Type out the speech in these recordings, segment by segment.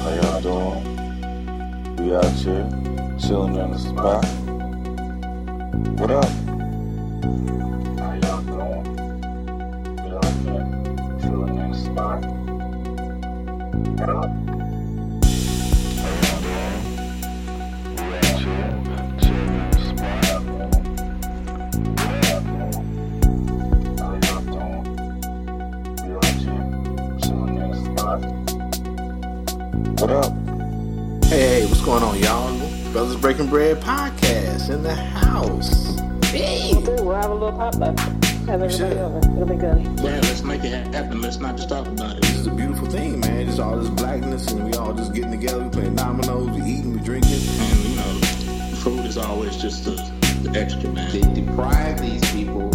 How y'all doing? We out here, chilling in the spot. What up? How y'all doing? We out here, chilling in the spot. What up? How y'all doing? We out here, chilling in the spot. What up? How y'all doing? We out here, chilling in the spot. What up? Hey, what's going on, y'all? Brothers Breaking Bread podcast in the house. Hey! We'll have a little pop-up. Have everybody over. It'll be good. Yeah, let's make it happen. Let's not just talk about it. This is a beautiful thing, man. Just all this blackness, and we all just getting together. We playing dominoes, we eating, we drinking. And, you know, food is always just the extra, man. They deprive these people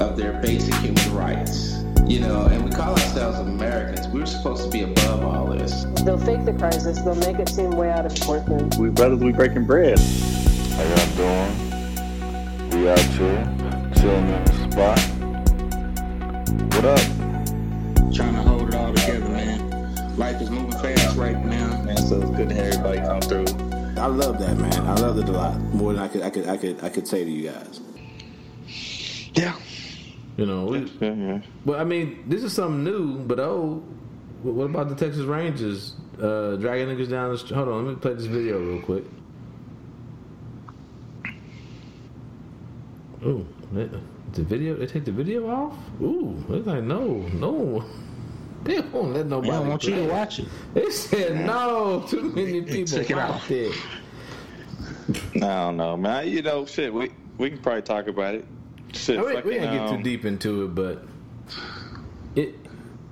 of their basic human rights. You know, and we call ourselves Americans. We're supposed to be above all this. They'll fake the crisis. They'll make it seem way out of proportion. We brothers, we breaking bread. How y'all doing? We out here, chilling in the spot. What up? Trying to hold it all together, man. Life is moving fast right now, man. So it's good to have everybody come through. I love that, man. I love it a lot more than I could say to you guys. Yeah. You know, Well, I mean, this is something new, but what about the Texas Rangers dragging niggas down the street? Hold on, let me play this video real quick. Ooh, the video, they take the video off? Ooh, they're like, no. They won't let nobody. They don't want you to watch it. They said, no, too many people check it out there. No, man, you know, shit, we can probably talk about it. We didn't get too deep into it, but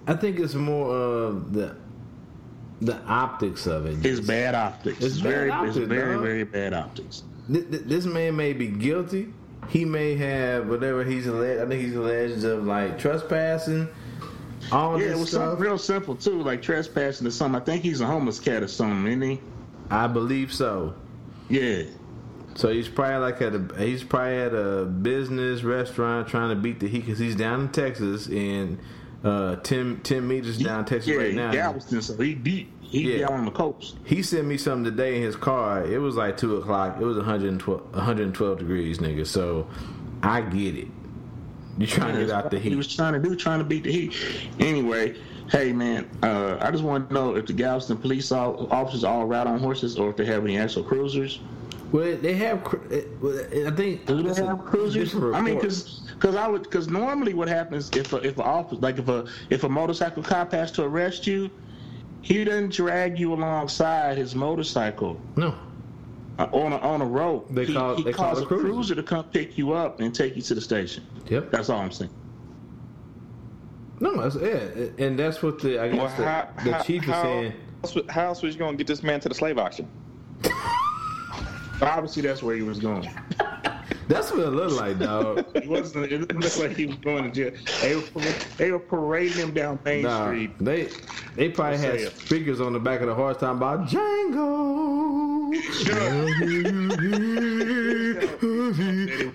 I think it's more of the optics of it. It's bad optics. It's very bad optics. This man may be guilty. He may have whatever he's alleged. I think he's alleged of like trespassing. All this stuff. Something real simple too, like trespassing or something. I think he's a homeless cat or something, isn't he? I believe so. Yeah. So he's probably at a business restaurant trying to beat the heat because he's down in Texas and 10 meters down Texas right now. Yeah, Galveston. So he deep. He down on the coast. He sent me something today in his car. It was like 2:00. It was 112 degrees, nigga. So I get it. You trying to get out the heat? He was trying to beat the heat. Anyway. Hey, man, I just want to know if the Galveston police officers all ride on horses or if they have any actual cruisers. Well, they have. I think do they have cruisers? I mean, because normally what happens if a motorcycle cop has to arrest you, he doesn't drag you alongside his motorcycle. No. On a road, he calls a cruiser to come pick you up and take you to the station. Yep. That's all I'm saying. No, that's it, and that's what the chief is saying. How else was you gonna get this man to the slave auction? But obviously, that's where he was going. That's what it looked like, dog. It didn't look like he was going to jail. They were parading him down Main Street. They probably had speakers on the back of the horse talking about Django.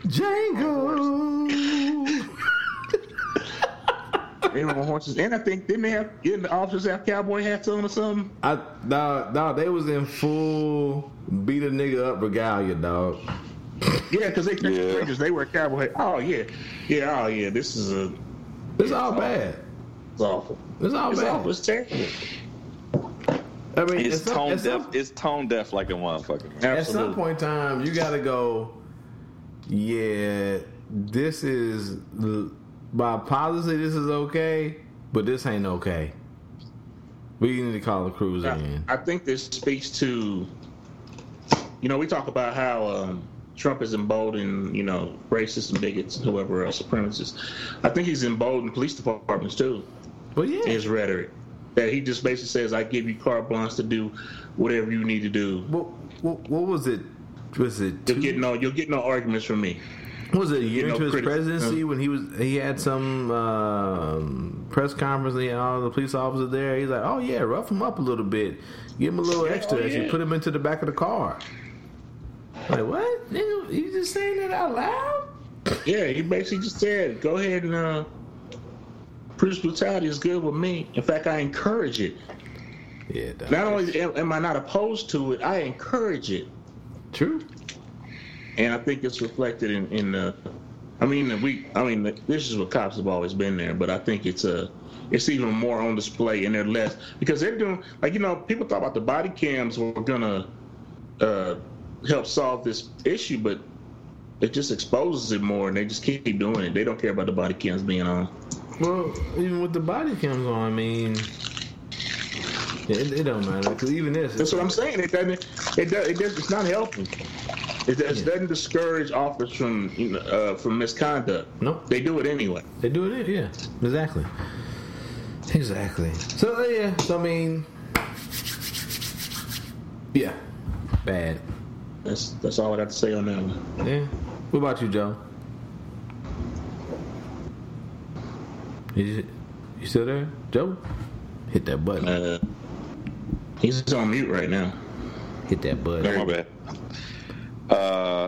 Django. They were on horses, and I think didn't the officers have cowboy hats on or something? They was in full beat a nigga up regalia, dog. Yeah, because they were cowboy hats. Oh yeah. This is all bad. It's awful. It's terrible. I mean, it's tone deaf like a motherfucker. Absolutely. At some point in time, you got to go, yeah, this is, by policy, this is okay, but this ain't okay. We need to call the cruiser in. I think this speaks to, you know, we talk about how Trump is emboldening, you know, racists and bigots and whoever else, supremacists. I think he's emboldening police departments, too. Well, yeah. His rhetoric. That he just basically says, I give you carte blanche to do whatever you need to do. What was it? Was it you'll get no arguments from me. What was it, a year into his presidency when he had some press conference and he had all the police officers there? He's like, oh, yeah, rough him up a little bit. Give him a little extra as you put him into the back of the car. Like, what? You just saying that out loud? Yeah, he basically just said, go ahead and... police brutality is good with me. In fact, I encourage it. Yeah. Not only am I not opposed to it, I encourage it. True. And I think it's reflected in the. This is what cops have always been there, but I think it's even more on display and they're less because they're doing people thought about the body cams were gonna help solve this issue, but it just exposes it more, and they just keep doing it. They don't care about the body cams being on. Well, even with the body cams on, I mean, it don't matter. Cause even this. That's what I'm saying. It's not helping. It doesn't discourage officers from misconduct. Nope. They do it anyway. They do it, yeah. Exactly. So, yeah. So, I mean, yeah. Bad. That's all I got to say on that one. Yeah. What about you, Joe? You still there, Joe? Hit that button. He's on mute right now. Hit that button. No, my bad.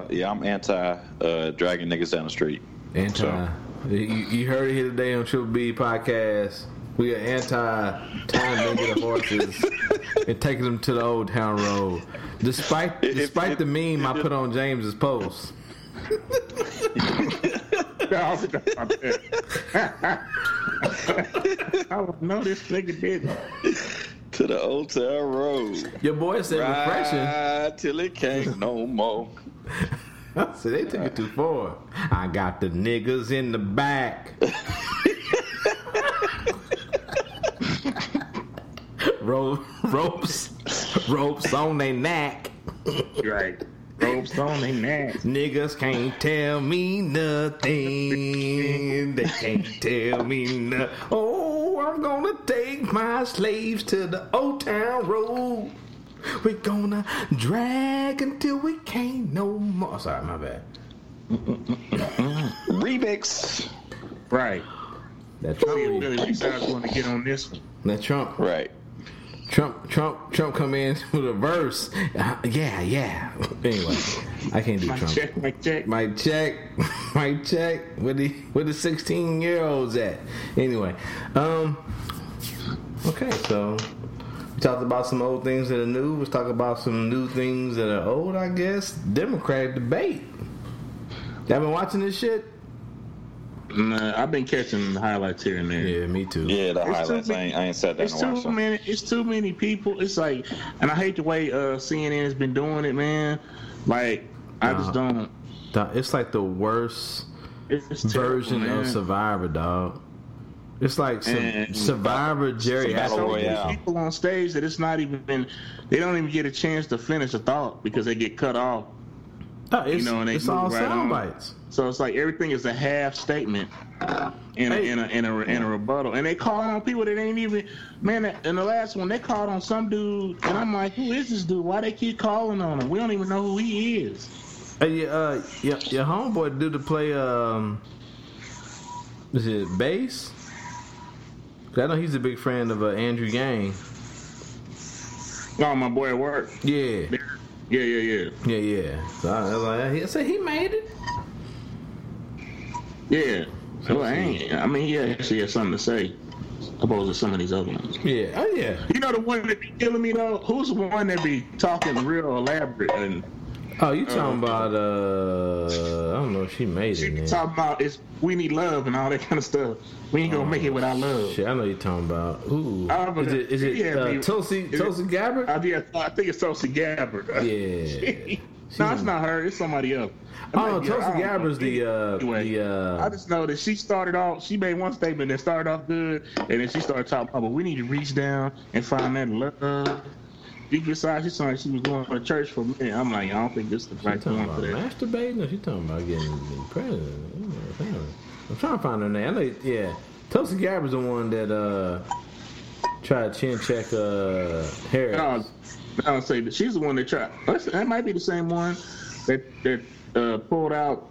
Yeah, I'm anti-dragging niggas down the street. Anti. So. You heard it here today on Triple B Podcast. We are anti-tying niggas horses and taking them to the Old Town Road. Despite the meme I put on James's post. I don't know this nigga did. To the Old Town Road. Your boy said refreshing. Ride till it can't no more. So they took it too far. I got the niggas in the back. Ropes on they neck. Right. Ropes on their neck. Niggas can't tell me nothing. They can't tell me nothing. Oh, I'm gonna take my slaves to the Old Town Road. We're gonna drag until we can't no more. Sorry, my bad. Remix. Right. That Trump. See, really, guys want to get on this one. That Trump. Right. Trump come in with a verse. Yeah. Anyway, I can't do Trump. Mic check. Where the 16-year-olds at? Anyway, okay, so we talked about some old things that are new. Let's talk about some new things that are old, I guess. Democratic debate. Y'all been watching this shit? Nah, I've been catching the highlights here and there. Yeah, me too. Yeah, the highlights. I ain't sat there and watched them. It's too many people. It's like, and I hate the way CNN has been doing it, man. Like, I just don't. It's like the worst version of Survivor, dog. It's like Survivor geriatric. So many people on stage that it's not even. They don't even get a chance to finish a thought because they get cut off. No, it's all right sound bites. So it's like everything is a half statement in a rebuttal. And they call on people that ain't even... Man, in the last one, they called on some dude, and I'm like, who is this dude? Why they keep calling on him? We don't even know who he is. Hey, your homeboy dude to play... is it bass? I know he's a big friend of Andrew Yang. Oh, my boy at work. Yeah. Yeah. So I was like, I said he made it. Yeah. So he actually has something to say opposed to some of these other ones. Yeah. Oh yeah. You know the one that be killing me though? Who's the one that be talking real elaborate and? Oh, you talking about don't know if she made it, man. She talking about it's, we need love and all that kind of stuff. We ain't gonna make it without love. Shit, I know you're talking about. Ooh. Is it Tulsi Gabbard? I think it's Tulsi Gabbard. Yeah. No, it's not her. It's somebody else. Tulsi Gabbard's I just know that she started off. She made one statement that started off good, and then she started talking about we need to reach down and find that love. Besides, she sounded like she was going to church for a minute. I'm like, I don't think this is the right time for that. Masturbating? Or she talking about getting pregnant? I'm trying to find her name. I know, yeah, Tulsi Gabbard's the one that tried to chin check Harris. I don't say that she's the one that tried. That might be the same one that pulled out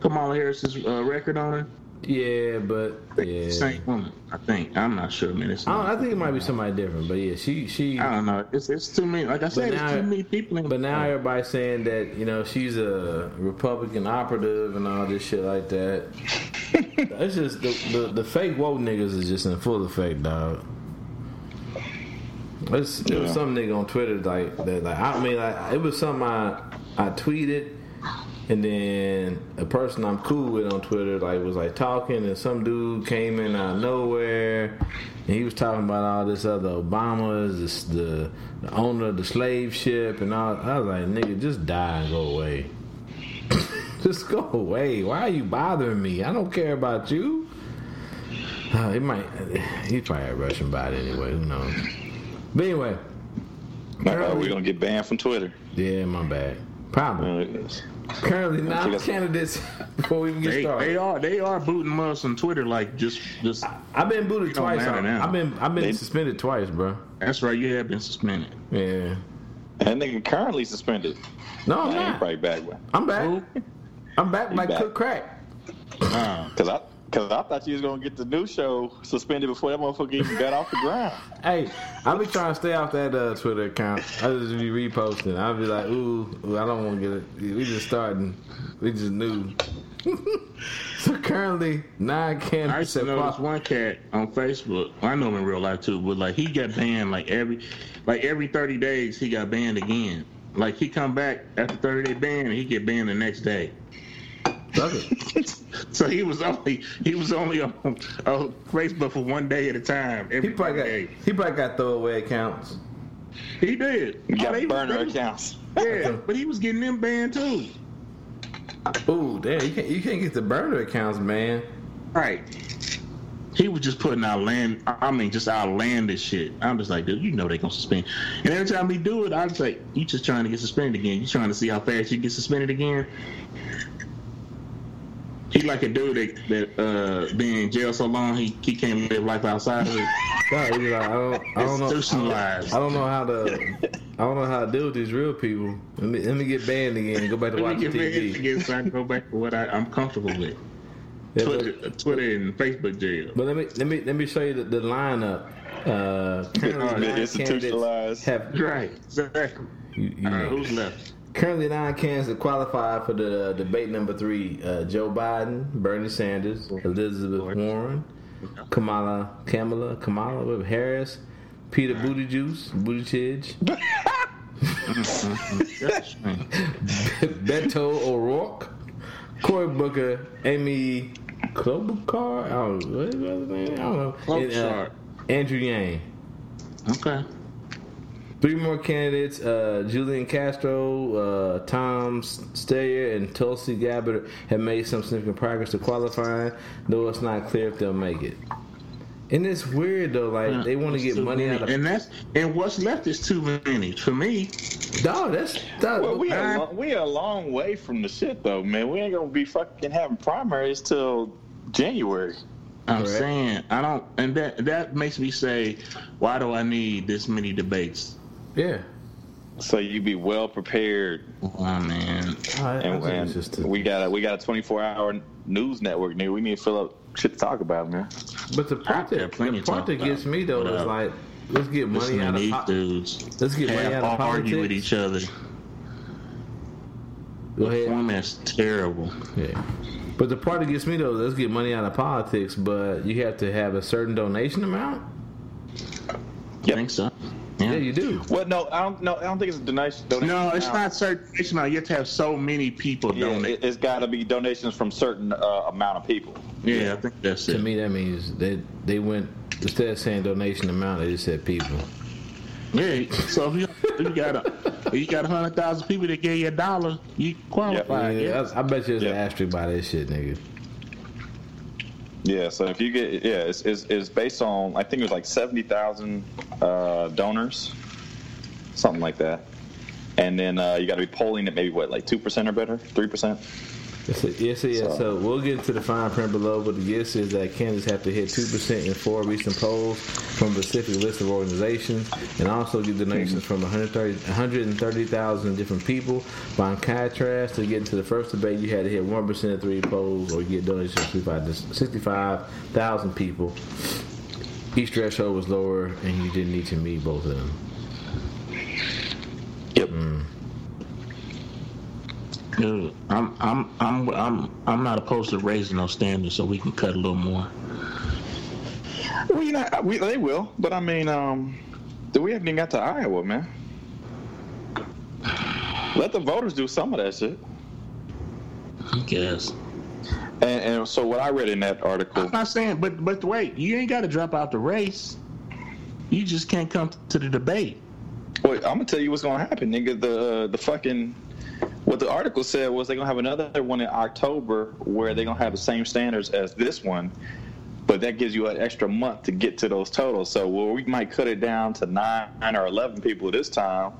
Kamala Harris's record on her. Yeah, but yeah, same woman. I think I'm not sure, man. I think it might be somebody different, but yeah, she. I don't know. It's too many. Like I said, it's too many people. But now everybody's saying that she's a Republican operative and all this shit like that. It's just the fake woke niggas is just in full effect, dog. There was some nigga on Twitter it was something I tweeted. And then a person I'm cool with on Twitter was talking, and some dude came in out of nowhere, and he was talking about all this other Obamas, the owner of the slave ship, and all. I was like, nigga, just die and go away. Just go away. Why are you bothering me? I don't care about you. He probably had Russian body anyway. Who knows? But anyway, we're gonna get banned from Twitter. Yeah, my bad. Probably. Currently 9 candidates before we even get started. They are booting us on Twitter just. I've been booted twice. I've been suspended twice, bro. That's right. You have been suspended. Yeah. That nigga currently suspended. No, I'm not. Probably back. I'm back. Who? I'm back like Cook Crack. Because I thought you was going to get the new show suspended before that motherfucker even got off the ground. Hey, I be trying to stay off that Twitter account. I just be reposting. I be like, ooh, I don't want to get it. We just starting. We just new. So currently, 9 candidates. I used to know this one cat on Facebook. I know him in real life, too. But, he got banned, every 30 days, he got banned again. He come back after 30-day ban, and he get banned the next day. So he was only on Facebook for one day at a time. He probably got throwaway accounts. He did. He got burner accounts. Yeah, but he was getting them banned too. Ooh, damn! You can't get the burner accounts, man. Right. He was just putting just outlandish shit. I'm just like, dude, they gonna suspend. And every time he do it, I was like, you just trying to get suspended again. You trying to see how fast you get suspended again. He like a dude that been in jail so long he can't live life outside of it. God, he's like, I don't know how to deal with these real people. Let me get banned again and go back to watching TV. Again, so I can go back to what I'm comfortable with. Yeah, Twitter and Facebook jail. But let me show you the lineup. Institutionalized. Right, exactly. Who's left? Currently 9 candidates that qualify for the debate number 3, Joe Biden, Bernie Sanders, Elizabeth Warren, Kamala Harris, Peter Buttigieg, Beto O'Rourke, Cory Booker, Amy Klobuchar, I don't know, Andrew Yang. Okay. 3 more candidates, Julian Castro, Tom Steyer, and Tulsi Gabbard have made some significant progress to qualifying, though it's not clear if they'll make it. And it's weird, though. They want to get money out of it. And what's left is too many. For me. Dog, we're a long way from the shit, though, man. We ain't going to be fucking having primaries till January. I'm saying, I don't. And that makes me say, why do I need this many debates? Yeah. So you be well prepared. Oh, man. We got a 24-hour news network, nigga. We need to fill up shit to talk about, man. But the part that gets me, though, is let's get money out of politics. Let's get money out of politics. Argue with each other. Go ahead. The format's terrible. Yeah. But the part that gets me, though, let's get money out of politics, but you have to have a certain donation amount? Yep. I think so. Yeah, you do. Well, no, I don't think it's a donation. No, it's not certain donation amount. You have to have so many people donate. It's got to be donations from certain amount of people. Yeah, I think that's it. To me, that means they went, instead of saying donation amount, they just said people. Yeah, so if you got 100,000 people that gave you $1, you qualify. Yeah, I bet you it's an asterisk by this shit, nigga. Yeah, so if you get, it's based on, I think it was like 70,000 donors, something like that. And then you got to be polling at maybe, like 2% or better, 3%? Yes. So we'll get into the fine print below, but the guess is that candidates have to hit 2% in 4 recent polls from a specific list of organizations, and also get donations from 130,000 different people. By contrast, to get into the first debate, you had to hit 1% of 3 polls, or get donations from 65,000 people. Each threshold was lower, and you didn't need to meet both of them. Yep. I'm not opposed to raising those standards so we can cut a little more. They will, but I mean, we haven't even got to Iowa, man. Let the voters do some of that shit. I guess. And so what I read in that article, I'm not saying, but wait, you ain't got to drop out the race. You just can't come to the debate. Wait, I'm gonna tell you what's gonna happen, nigga. The fucking. What the article said was they're going to have another one in October where they're going to have the same standards as this one, but that gives you an extra month to get to those totals. So we might cut it down to 9 or 11 people this time.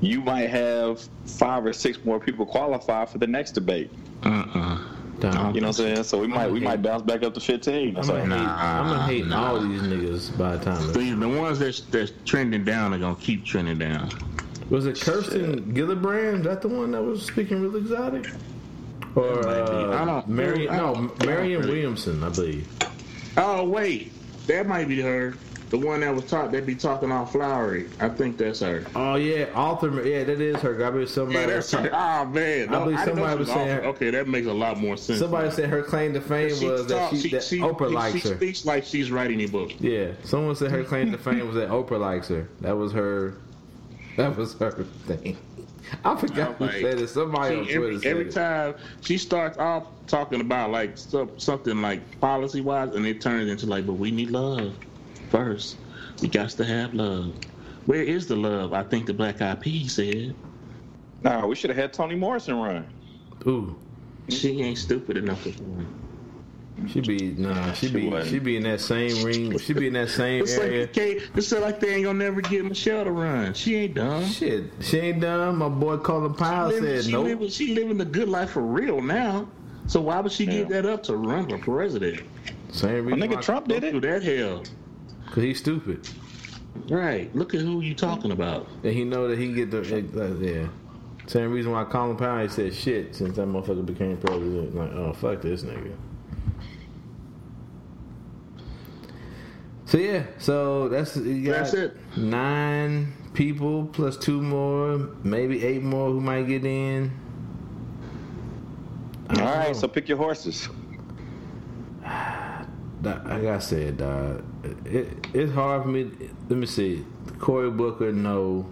You might have 5 or 6 more people qualify for the next debate. You know what I'm saying? So we might bounce back up to 15. I'm going to hate all these niggas by the time. The ones that's trending down are going to keep trending down. Was it Kirsten Gillibrand? Is that the one that was speaking real exotic? Or Marianne Williamson, I believe. Oh wait, that might be her. The one that was talking all flowery. I think that's her. Oh yeah, author. Yeah, that is her. I believe somebody. Yeah, that's her. Oh man, I believe somebody was saying. Okay, that makes a lot more sense. Somebody said her claim to fame was that Oprah likes her. She speaks like she's writing a book. Yeah, someone said her claim to fame was that Oprah likes her. That was her. That was her thing. I forgot who said it. Somebody on Twitter said it. Every time she starts off talking about like something like policy wise, and it turns into like, but we need love first. We got to have love. Where is the love? I think the Black Eyed Peas said. No, we should have had Toni Morrison run. Ooh, she ain't stupid enough to run. She be in that same ring. She be in that same area. It's like they ain't gonna never get Michelle to run. She ain't dumb. Shit, she ain't dumb. My boy Colin Powell said no. Nope. She living the good life for real now. So why would she give that up to run for president? Same reason. Nigga Trump did it. Through that hell. Cause he's stupid. Right. Look at who you talking about. And he know that he can get Same reason why Colin Powell said shit since that motherfucker became president. Like, oh fuck this nigga. So so that's it. 9 people plus 2 more, maybe 8 more who might get in. All right, so pick your horses. Like I said, it's hard for me. Let me see. Cory Booker, no.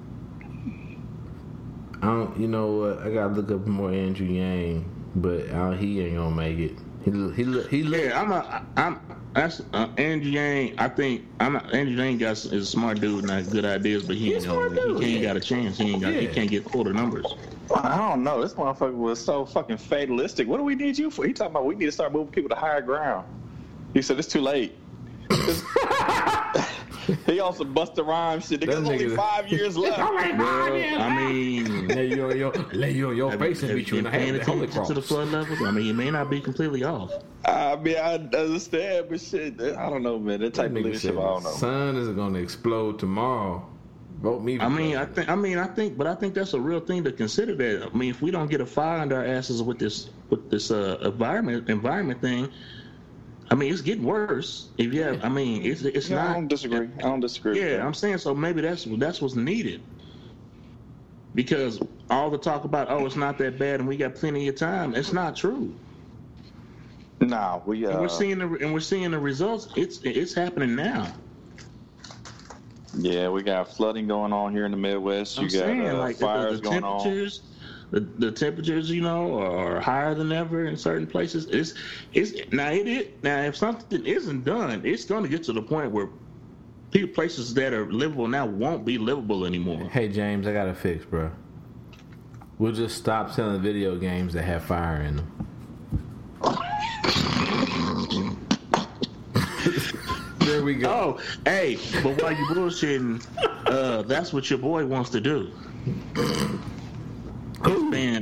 I don't. You know what? I gotta look up more Andrew Yang, but he ain't gonna make it. He look. Yeah, Andrew Yang. I think Andrew Yang is a smart dude and has good ideas, but he ain't got a chance. He can't get quarter numbers. I don't know. This motherfucker was so fucking fatalistic. What do we need you for? He talking about we need to start moving people to higher ground. He said it's too late. He also bust the rhyme shit. There's only 5 years left. Lay you on your face and beat you in the hand. Holy cross. To the flood levels. I mean, you may not be completely off. I mean, I understand, but shit, I don't know, man. That type of leadership, I don't know. The sun is going to explode tomorrow. Vote me. I think that's a real thing to consider. That I mean, if we don't get a fire under our asses with this environment thing. I mean, it's getting worse. It's not. I don't disagree. Yeah, I'm saying so. Maybe that's what's needed, because all the talk about it's not that bad and we got plenty of time. It's not true. Nah, we're seeing the results. It's happening now. Yeah, we got flooding going on here in the Midwest. You got fires going on. The temperatures, you know, are higher than ever in certain places. Now, if something isn't done, it's going to get to the point where places that are livable now won't be livable anymore. Hey, James, I got a fix, bro. We'll just stop selling video games that have fire in them. There we go. Oh, hey, but while you bullshitting, that's what your boy wants to do.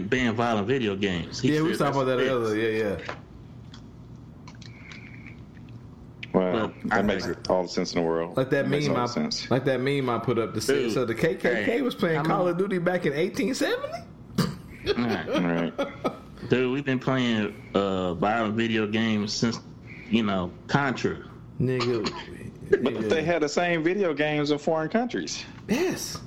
Ban violent video games. Yeah, we was talking about that earlier. Yeah. Well, that makes all the sense in the world. Like that meme I put up. So the KKK was playing Call of Duty back in 1870? All right. Dude, we've been playing violent video games since, you know, Contra. Nigga. But they had the same video games in foreign countries. Yes.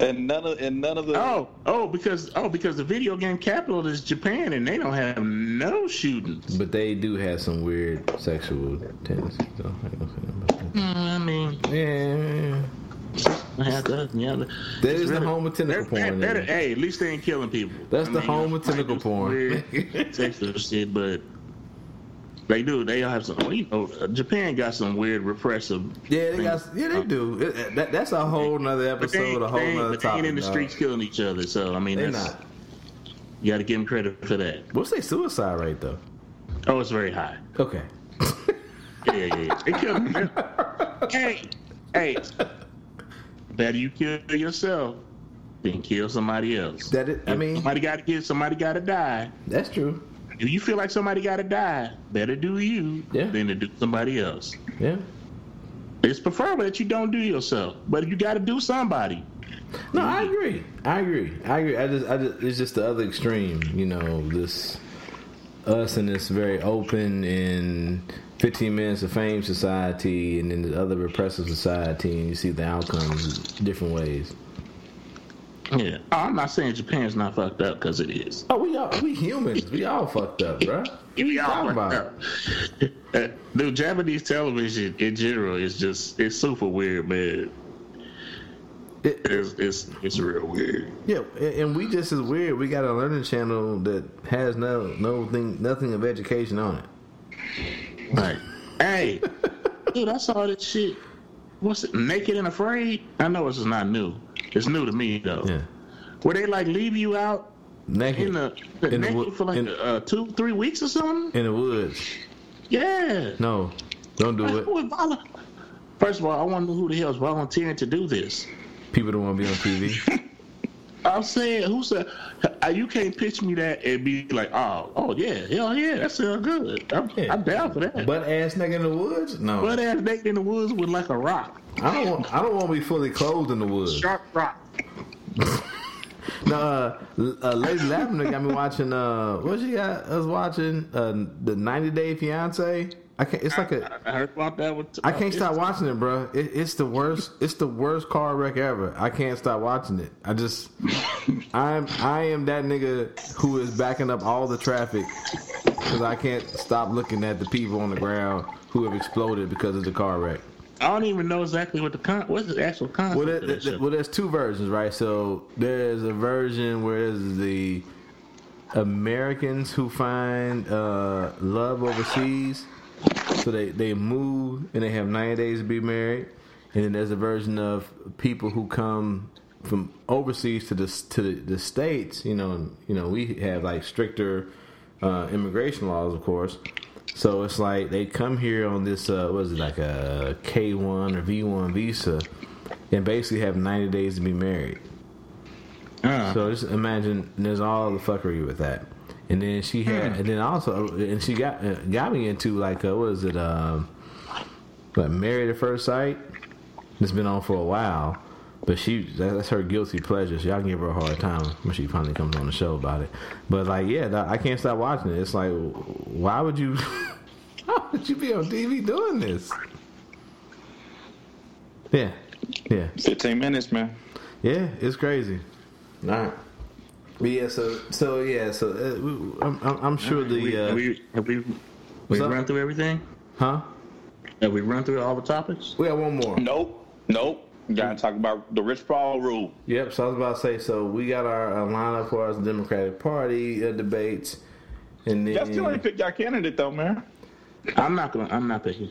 And none of the because the video game capital is Japan, and they don't have no shootings. But they do have some weird sexual tendencies, though. That is the home of tentacle porn. Hey, at least they ain't killing people. That's the home of tentacle porn. Weird sexual shit, but they do. They have some. You know, Japan got some weird repressive. Yeah, they got. Yeah, they do. That's a whole nother episode. They ain't in the streets killing each other. So I mean, they're not. You got to give them credit for that. What's their suicide rate though? Oh, it's very high. Okay. Yeah. They kill them. Hey. Better you kill yourself than kill somebody else. Somebody got to get. Somebody got to die. That's true. If you feel like somebody got to die, better do you than to do somebody else. Yeah, it's preferable that you don't do yourself, but you got to do somebody. No, I agree. I just, it's just the other extreme, you know. This us and this very open and 15 Minutes of Fame society, and then the other repressive society, and you see the outcomes different ways. Yeah, I'm not saying Japan's not fucked up, because it is. Oh, we humans. We all fucked up, bro. We all fucked up. Dude, Japanese television in general is just, it's super weird, man. It's real weird. Yeah, and we just as weird. We got a learning channel that has nothing of education on it. Right. Hey, dude, I saw that shit. What's it? Naked and Afraid? I know this is not new. It's new to me, though. Yeah. Where they, like, leave you out naked in the 2-3 weeks or something? In the woods. Yeah. No, don't do it. First of all, I wonder who the hell is volunteering to do this. People don't want to be on TV. I'm saying, who said, you can't pitch me that and be like, oh yeah, that sounds good. I'm down for that. Butt-ass naked in the woods? No. Butt-ass naked in the woods with like a rock. I don't want to be fully clothed in the woods. Sharp rock. No, Lady Lavender got me watching, what she got us watching? The 90 Day Fiance. I heard about that one too. I can't stop watching it, bro. It's the worst car wreck ever. I can't stop watching it. I am that nigga who is backing up all the traffic because I can't stop looking at the people on the ground who have exploded because of the car wreck. I don't even know exactly what's the actual concept. Well, there's two versions, right? So there's a version where it's the Americans who find love overseas. So they move and they have 90 days to be married, and then there's a version of people who come from overseas to the states. You know we have like stricter immigration laws, of course. So it's like they come here on this a K-1 or V-1 visa, and basically have 90 days to be married. So just imagine there's all the fuckery with that. And then she had, and she got me into like, Married at First Sight. It's been on for a while, but that's her guilty pleasure. So y'all can give her a hard time when she finally comes on the show about it. But like, yeah, I can't stop watching it. It's like, why would you be on TV doing this? Yeah. 15 minutes, man. Yeah, it's crazy. All right. But I'm sure the... Have we run through everything? Huh? Have we run through all the topics? We have one more. Nope. Got to talk about the Rich Paul rule. Yep, so I was about to say, so we got our lineup for our Democratic Party debates. And then, y'all still ain't picked your candidate, though, man. I'm not picking.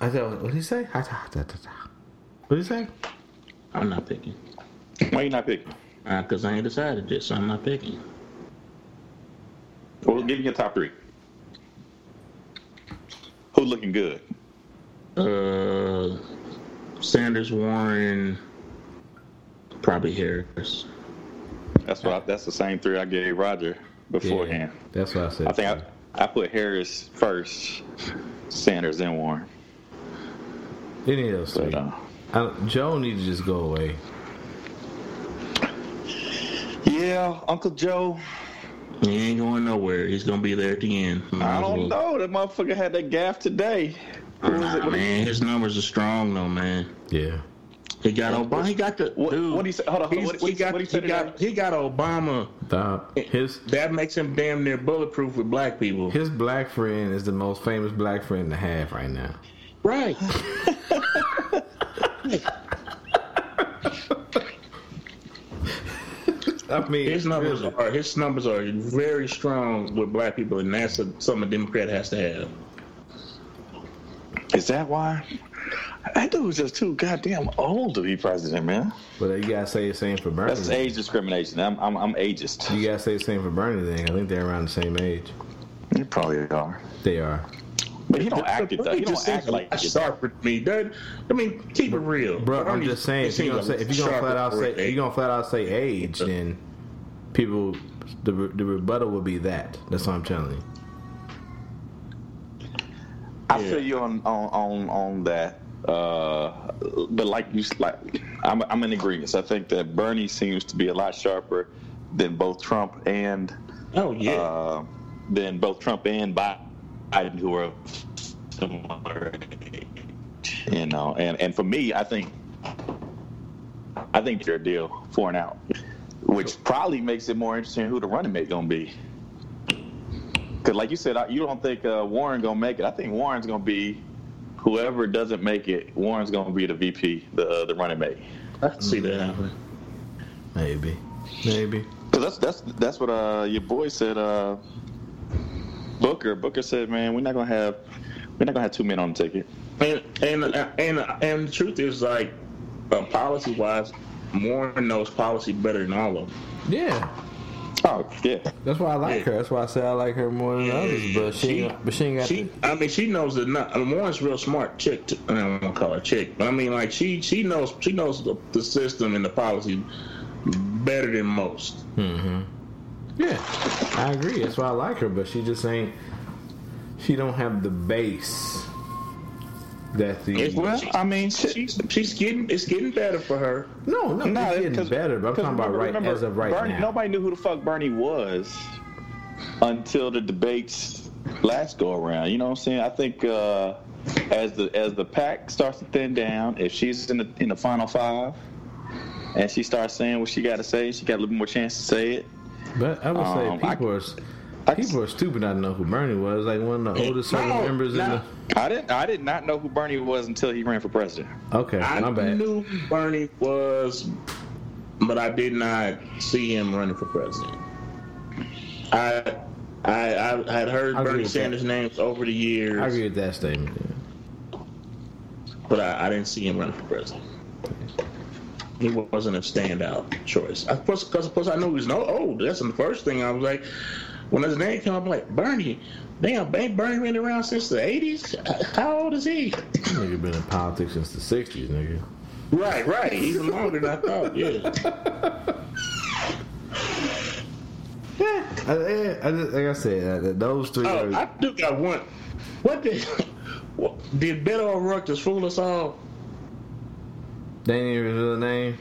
I thought, what did he say? What did he say? I'm not picking. Why you not picking? Because I ain't decided yet, so I'm not picking. Well, give me your top three. Who's looking good? Sanders, Warren, probably Harris. That's the same three I gave Roger beforehand. Yeah, that's what I said. I think I put Harris first, Sanders, then Warren. Any of those three. Joe needs to just go away. Yeah, Uncle Joe. He ain't going nowhere. He's going to be there at the end. I don't know. That motherfucker had that gaffe today. Man, his numbers are strong, though, man. Yeah. He got Obama. He got the – what do you say? Hold on. He got Obama. That makes him damn near bulletproof with black people. His black friend is the most famous black friend to have right now. Right. I mean, his numbers are very strong with black people, and that's something a Democrat has to have. Is that why? That dude was just too goddamn old to be president, man. But you gotta say the same for Bernie. That's age discrimination. I'm ageist. You gotta say the same for Bernie. Then I think they're around the same age. They probably are. They are. But he don't act it though. He don't act like sharp with me, dude. I mean, keep it real, bro. I'm just saying. If you gonna flat out say age, then people the rebuttal will be that. That's what I'm telling you. I feel you on that, but I'm in agreement. So I think that Bernie seems to be a lot sharper than both Trump and Biden, who are similar, you know. And for me, I think their deal for and out, which probably makes it more interesting who the running mate gonna be. Because like you said, you don't think Warren going to make it. I think Warren's going to be whoever doesn't make it, Warren's going to be the VP, the running mate. I can see that happening. Maybe. Because that's what your boy said. Booker said, man, we're not going to have two men on the ticket. And the truth is, like, policy wise, Warren knows policy better than all of them. Yeah. Oh, yeah. That's why I like her. That's why I say I like her more than others. But she ain't got. She knows that. Warren's a real smart chick. I don't want to call her chick, but I mean, like she knows the system and the policy better than most. Mm-hmm. Yeah, I agree. That's why I like her. But she just ain't. She don't have the base. It's getting better for her. No, it's getting better. But I'm talking about as of right Bernie, now. Nobody knew who the fuck Bernie was until the debates last go around. You know what I'm saying? I think as the pack starts to thin down, if she's in the final five, and she starts saying what she got to say, she got a little more chance to say it. But I would say people are stupid not to know who Bernie was. Like one of the oldest serving members in the... I did not know who Bernie was until he ran for president. Okay, my bad. I knew who Bernie was, but I did not see him running for president. I had heard Bernie Sanders' names over the years. I agree with that statement. Yeah. But I didn't see him running for president. He wasn't a standout choice. Because I knew he was old. That's the first thing I was like... When his name came up, I'm like, Bernie, damn, ain't Bernie been around since the 80s? How old is he? Nigga been in politics since the 60s, nigga. Right. He's longer than I thought, yeah. Yeah, like I said, those three are... I do got one. Did Beto O'Rourke just fool us all? They didn't even know the name?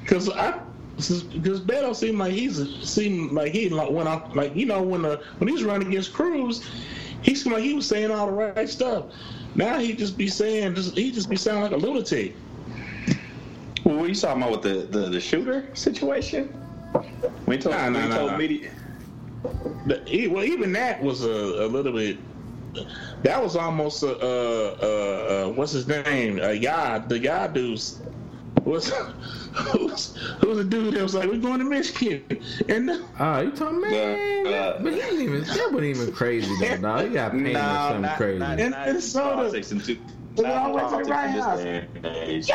Because Beto seemed like he went off, like, you know, when he was running against Cruz, he seemed like he was saying all the right stuff. Now he just be sounding like a lunatic. Well, what are you talking about with the shooter situation? When he told media. Well, even that was a little bit that was almost a what's his name? The guy dude's. Who's the dude that was like, we're going to Michigan? And you talking man? But he didn't even. That wasn't even crazy though. Nah, he got paid or something crazy. In Minnesota, that's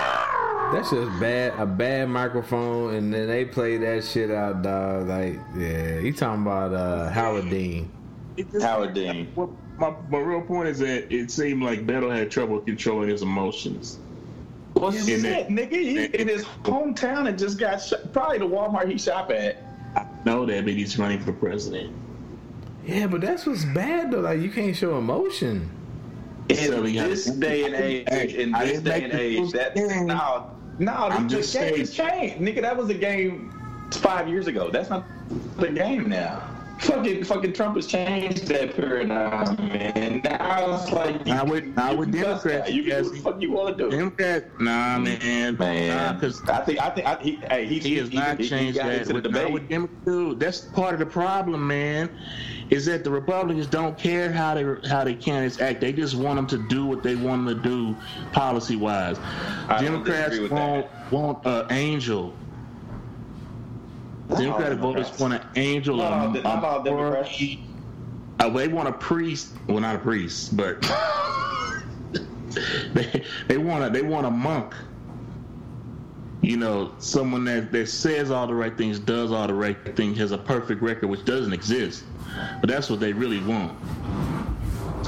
just bad. A bad microphone, and then they play that shit out, dog. Like, yeah, he talking about Howard Dean. Howard Dean. My real point is that it seemed like Beto had trouble controlling his emotions. What's that, nigga? He in his hometown and just got probably the Walmart he shop at. I know that, but he's running for president. Yeah, but that's what's bad though. Like, you can't show emotion. In this day and age, that the game has changed, nigga. That was a game 5 years ago. That's not the game now. Fucking Trump has changed that paradigm, man. Now it's like not with Democrats. You can do what the fuck you want to do. Democrats, nah, man. Because I think he has not changed that. That's part of the problem, man. Is that the Republicans don't care how they candidates act. They just want them to do what they want them to do, policy wise. Democrats want angel. Democratic voters want an angel. They want a priest. Well, not a priest, but they want a monk. You know, someone that says all the right things, does all the right things, has a perfect record, which doesn't exist. But that's what they really want.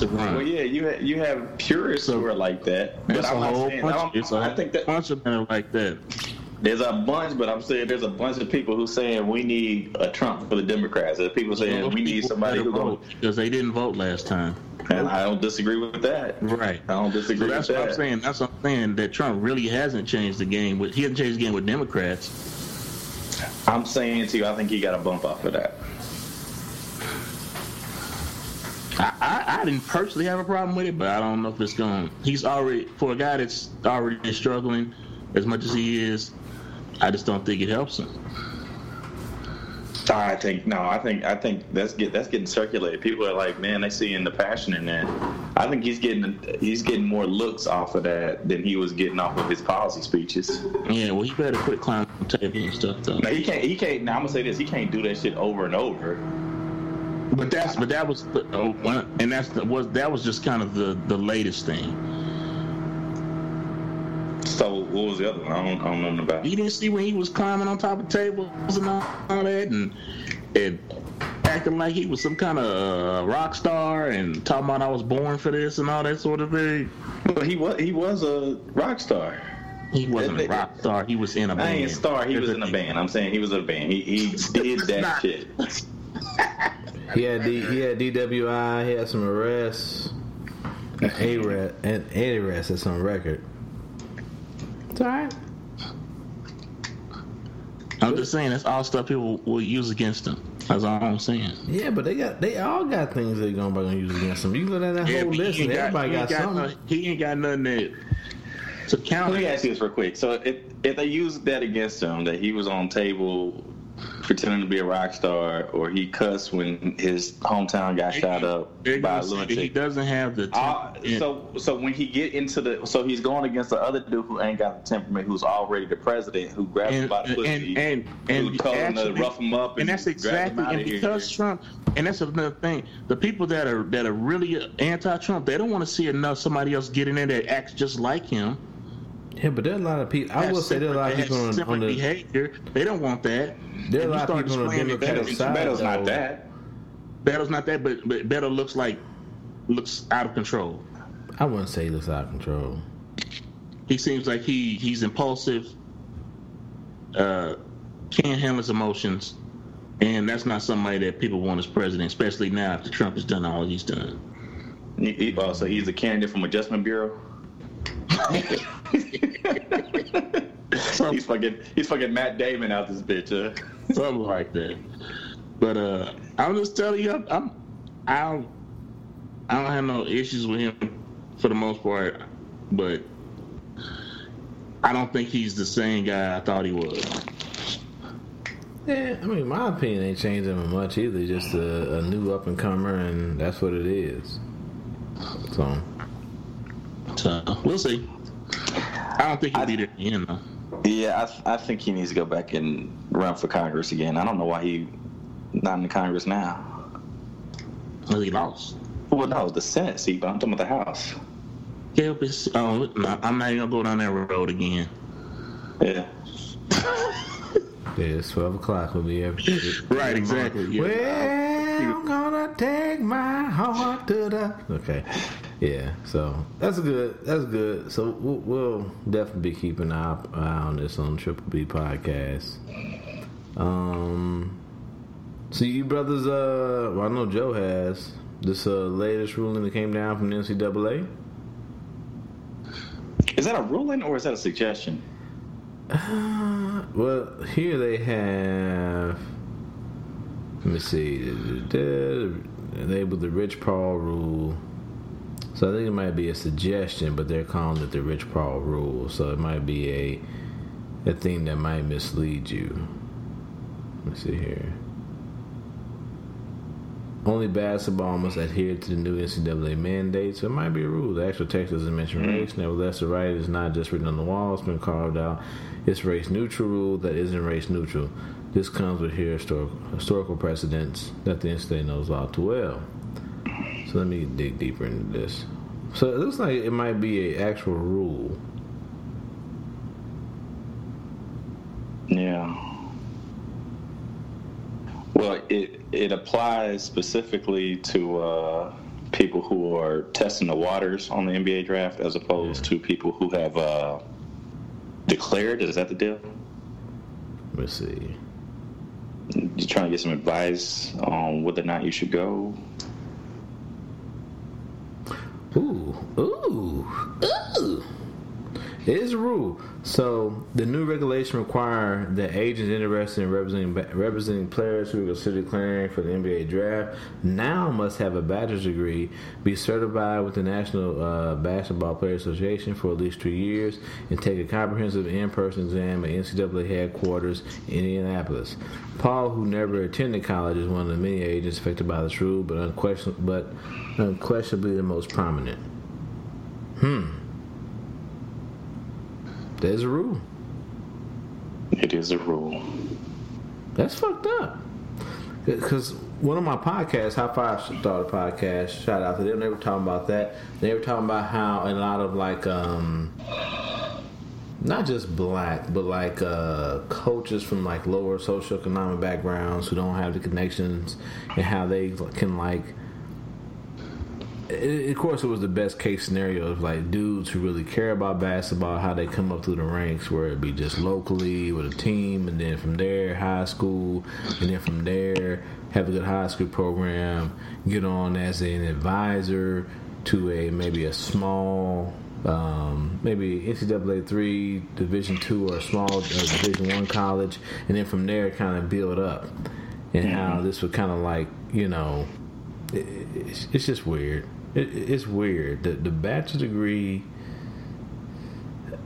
Well, yeah, you have purists who are like that. But I think that bunch of men are like that. There's a bunch, but I'm saying there's a bunch of people who saying we need a Trump for the Democrats. There's people saying we need somebody who vote because they didn't vote last time. And I don't disagree with that. Right. I don't disagree with that. So that's what I'm saying. That's what I'm saying, that Trump really hasn't changed the game. He hasn't changed the game with Democrats. I'm saying to you, I think he got a bump off of that. I didn't personally have a problem with it, but I don't know if it's going. He's already, for a guy that's already struggling as much as he is, I just don't think it helps him. I think that's getting circulated. People are like, man, they seeing the passion in that. I think he's getting more looks off of that than he was getting off of his policy speeches. Yeah, well, he better quit climbing on table and stuff though. No, he can't. Now I'm gonna say this: he can't do that shit over and over. But that was just kind of the latest thing. So what was the other one? I don't know nothing about. You didn't see when he was climbing on top of tables and all that, and acting like he was some kind of rock star, and talking about I was born for this and all that sort of thing. But he was a rock star. He wasn't a rock star. He was in a band. I ain't a star. He was in a band. I'm saying he was in a band. He did that shit. He had DWI. He had some arrests. An arrest that's on record. It's all right. I'm just saying that's all stuff people will use against them. That's all I'm saying. Yeah, but they all got things they're gonna use against them. You look at that whole list, everybody got something. He ain't got nothing that to count. Let me ask you this real quick. So if they use that against him, that he was on table pretending to be a rock star, or he cussed when his hometown got shot up by a lunatic. He doesn't have the temperament. So when he get into so he's going against the other dude who ain't got the temperament, who's already the president, who grabbed him by the pussy, and told him to rough him up, and that's exactly. And because Trump, and that's another thing, the people that are really anti-Trump, they don't want to see enough somebody else get in there that acts just like him. Yeah, but there are a lot of people. I will say there are a lot of people on the behavior. They don't want that. There are a lot of people on the Democratic side. Beto's not that. Beto's not that, but Beto looks out of control. I wouldn't say he looks out of control. He seems like he's impulsive, can't handle his emotions, and that's not somebody that people want as president, especially now after Trump has done all he's done. So he's a candidate from Adjustment Bureau? he's fucking Matt Damon out this bitch, huh? Something like that. But I'm just telling you, I don't have no issues with him for the most part, but I don't think he's the same guy I thought he was. Yeah, I meed my opinion ain't changing much either. Just a new up and comer, and that's what it is. So we'll see. I don't think he'll be there at the end, though. Yeah, I think he needs to go back and run for Congress again. I don't know why he's not in Congress now. Well, he lost. Well, no, the Senate seat, but I'm talking about the House. Yeah, but I'm not going to go down that road again. Yeah. Yeah, it's 12 o'clock when we ever... Right, exactly. Yeah. Well, I'm going to take my heart to the... Okay. Yeah, so that's good. That's good. So we'll definitely be keeping an eye on this on Triple B Podcast. So you brothers, well, I know Joe has this latest ruling that came down from the NCAA. Is that a ruling or is that a suggestion? Well, here they have. Let me see. They with the Rich Paul rule. So I think it might be a suggestion, but they're calling it the Rich Paul rule. So it might be a thing that might mislead you. Let me see here. Only basketball must adhere to the new NCAA mandate, so it might be a rule. The actual text doesn't mention race. Nevertheless, the right is not just written on the wall. It's been carved out. It's race-neutral rule that isn't race-neutral. This comes with historical precedents that the NCAA knows all too well. So let me dig deeper into this. So it looks like it might be an actual rule. Yeah. Well, it applies specifically to people who are testing the waters on the NBA draft as opposed to people who have declared. Is that the deal? Let's see. You trying to get some advice on whether or not you should go? Ooh. It is a rule. So the new regulation require that agents interested in representing players who are considered clearing for the NBA draft now must have a bachelor's degree, be certified with the National Basketball Player Association for at least 3 years, and take a comprehensive in-person exam at NCAA headquarters in Indianapolis. Paul, who never attended college, is one of the many agents affected by this rule, but unquestionably the most prominent. There's a rule. It is a rule. That's fucked up. Because one of my podcasts, High Five Starter Podcast, shout out to them, they were talking about that. They were talking about how a lot of, like, not just black, but, like, coaches from, like, lower socioeconomic backgrounds who don't have the connections and how they can, like, of course, it was the best case scenario of, like, dudes who really care about basketball, how they come up through the ranks, where it be just locally with a team, and then from there, high school, and then from there, have a good high school program, get on as an advisor to maybe a small, maybe NCAA 3, Division 2, or a small Division 1 college, and then from there, kind of build up, and how this would kind of, like, you know, it's just weird. It's weird. The bachelor's degree,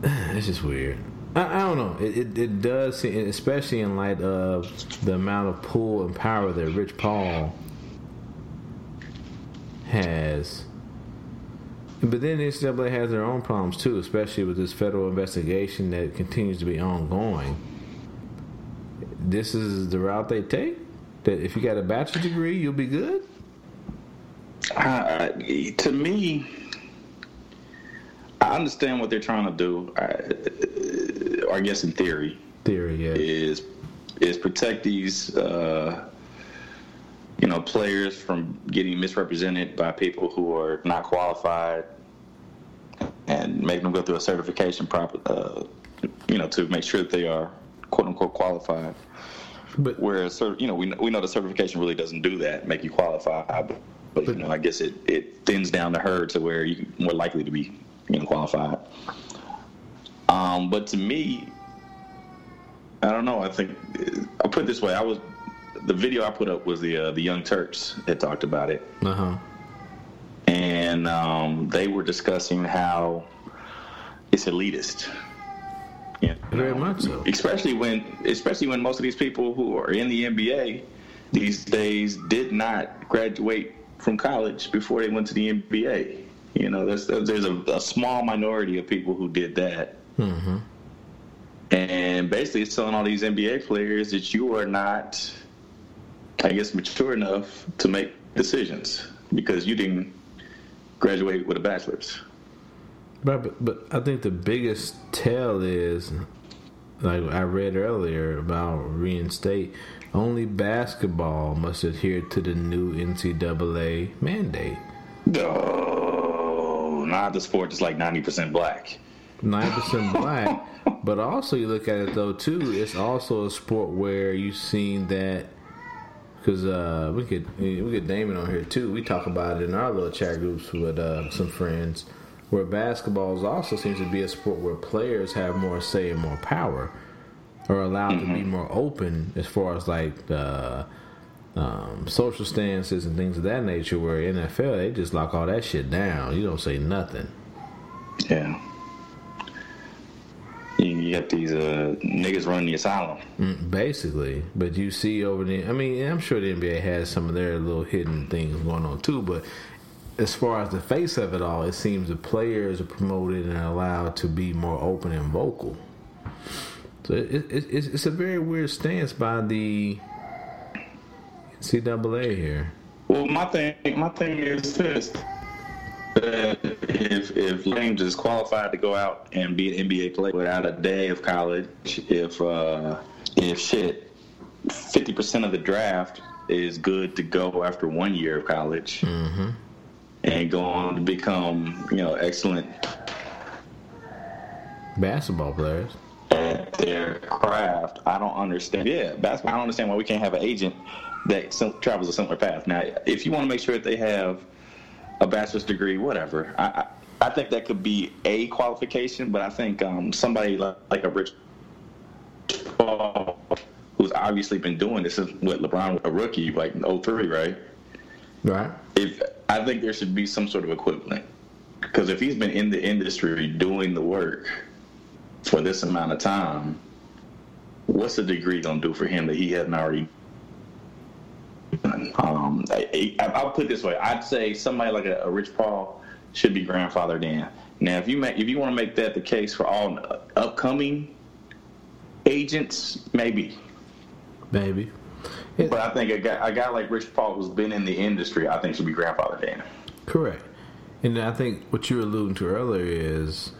it's just weird. I don't know. It does seem, especially in light of the amount of pull and power that Rich Paul has. But then the NCAA has their own problems too, especially with this federal investigation that continues to be ongoing. This is the route they take? That if you got a bachelor's degree, you'll be good? To me, I understand what they're trying to do. I guess in theory, yeah, is protect these players from getting misrepresented by people who are not qualified, and make them go through a certification to make sure that they are quote unquote qualified. But whereas, we know the certification really doesn't do that, make you qualified. But I guess it thins down the herd to where you're more likely to be qualified. But to me, I don't know. I think I'll put it this way: the video I put up was the Young Turks that talked about it, and they were discussing how it's elitist. You know, very much so. Especially when most of these people who are in the NBA these days did not graduate from college before they went to the NBA. You know, there's a small minority of people who did that. Mm-hmm. And basically it's telling all these NBA players that you are not, I guess, mature enough to make decisions because you didn't graduate with a bachelor's. But I think the biggest tell is, like I read earlier about reinstate, only basketball must adhere to the new NCAA mandate. No, not the sport that's like 90% black. 90% black. But also you look at it, though, too, it's also a sport where you've seen that, because we could name it on here, too. We talk about it in our little chat groups with some friends, where basketball also seems to be a sport where players have more say and more power, or allowed mm-hmm. to be more open as far as, like, social stances and things of that nature, where NFL, they just lock all that shit down. You don't say nothing. Yeah. You got these niggas running the asylum. Basically. But you see over there, I mean, I'm sure the NBA has some of their little hidden things going on too, but as far as the face of it all, it seems the players are promoted and allowed to be more open and vocal. So it's a very weird stance by the NCAA here. Well, my thing is this. If Lane is qualified to go out and be an NBA player without a day of college, if 50% of the draft is good to go after 1 year of college, mm-hmm. and go on to become, you know, excellent basketball players at their craft, I don't understand. Yeah, basketball. I don't understand why we can't have an agent that travels a similar path. Now, if you want to make sure that they have a bachelor's degree, whatever. I think that could be a qualification, but I think somebody like a Rich Paul, who's obviously been doing this with LeBron, a rookie, like in 03, right? Right. If I think there should be some sort of equivalent, because if he's been in the industry doing the work for this amount of time, what's a degree gonna do for him that he hasn't already? I'll put it this way. I'd say somebody like a Rich Paul should be grandfathered in. Now, if you want to make that the case for all upcoming agents, maybe. Yeah. But I think a guy like Rich Paul who's been in the industry, I think should be grandfathered in. Correct. And I think what you were alluding to earlier is,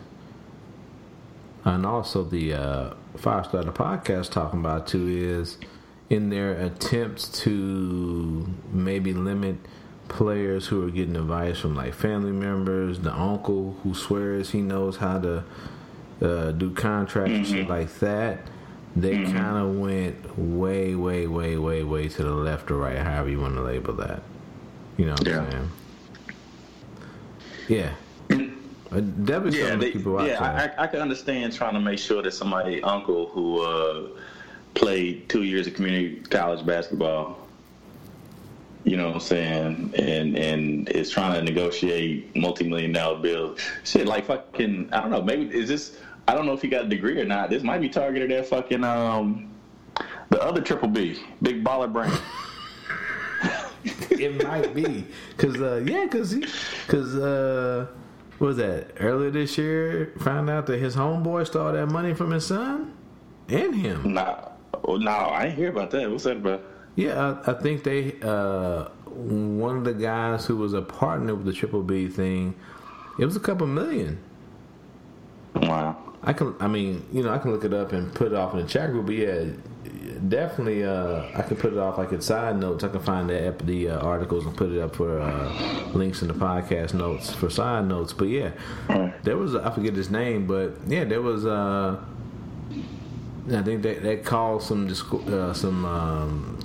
and also the Five Star podcast talking about too is, in their attempts to maybe limit players who are getting advice from like family members, the uncle who swears he knows how to do contracts mm-hmm. and shit like that, they mm-hmm. kind of went way, way, way, way, way to the left or right, however you want to label that. You know what yeah. I'm saying? Yeah. Definitely something to keep watching. Yeah, I can understand trying to make sure that somebody, uncle who played 2 years of community college basketball, you know what I'm saying, and is trying to negotiate multi-million-dollar bills. Shit, like fucking, I don't know, maybe is this, I don't know if he got a degree or not. This might be targeted at fucking the other Triple B, Big Baller Brand. It might be. Because what was that, earlier this year, found out that his homeboy stole that money from his son? And him. No, I didn't hear about that. What's that about? Yeah, I think they one of the guys who was a partner with the Triple B thing, it was a couple million. Wow. I can look it up and put it off in the chat group, but yeah, definitely I can put it off like in side notes. I can find the articles and put it up for links in the podcast notes for side notes. But yeah, there was I forget his name, but yeah, there was I think that caused some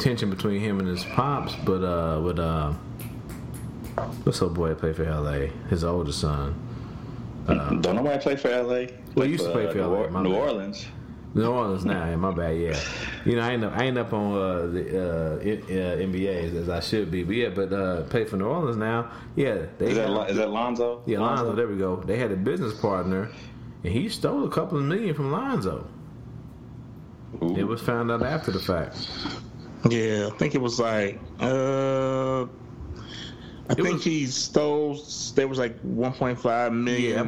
tension between him and his pops, but with what's old boy that played for LA? His older son. Don't nobody play for LA. Well, he used to play for LA. New Orleans now. Yeah, my bad. Yeah, you know I ain't up on the NBA as I should be, but yeah, play for New Orleans now. Yeah, is that Lonzo? Yeah, Lonzo. There we go. They had a business partner, and he stole a couple of million from Lonzo. Ooh. It was found out after the fact. Yeah, I think it was like I think he stole. There was like 1.5 million. Yeah,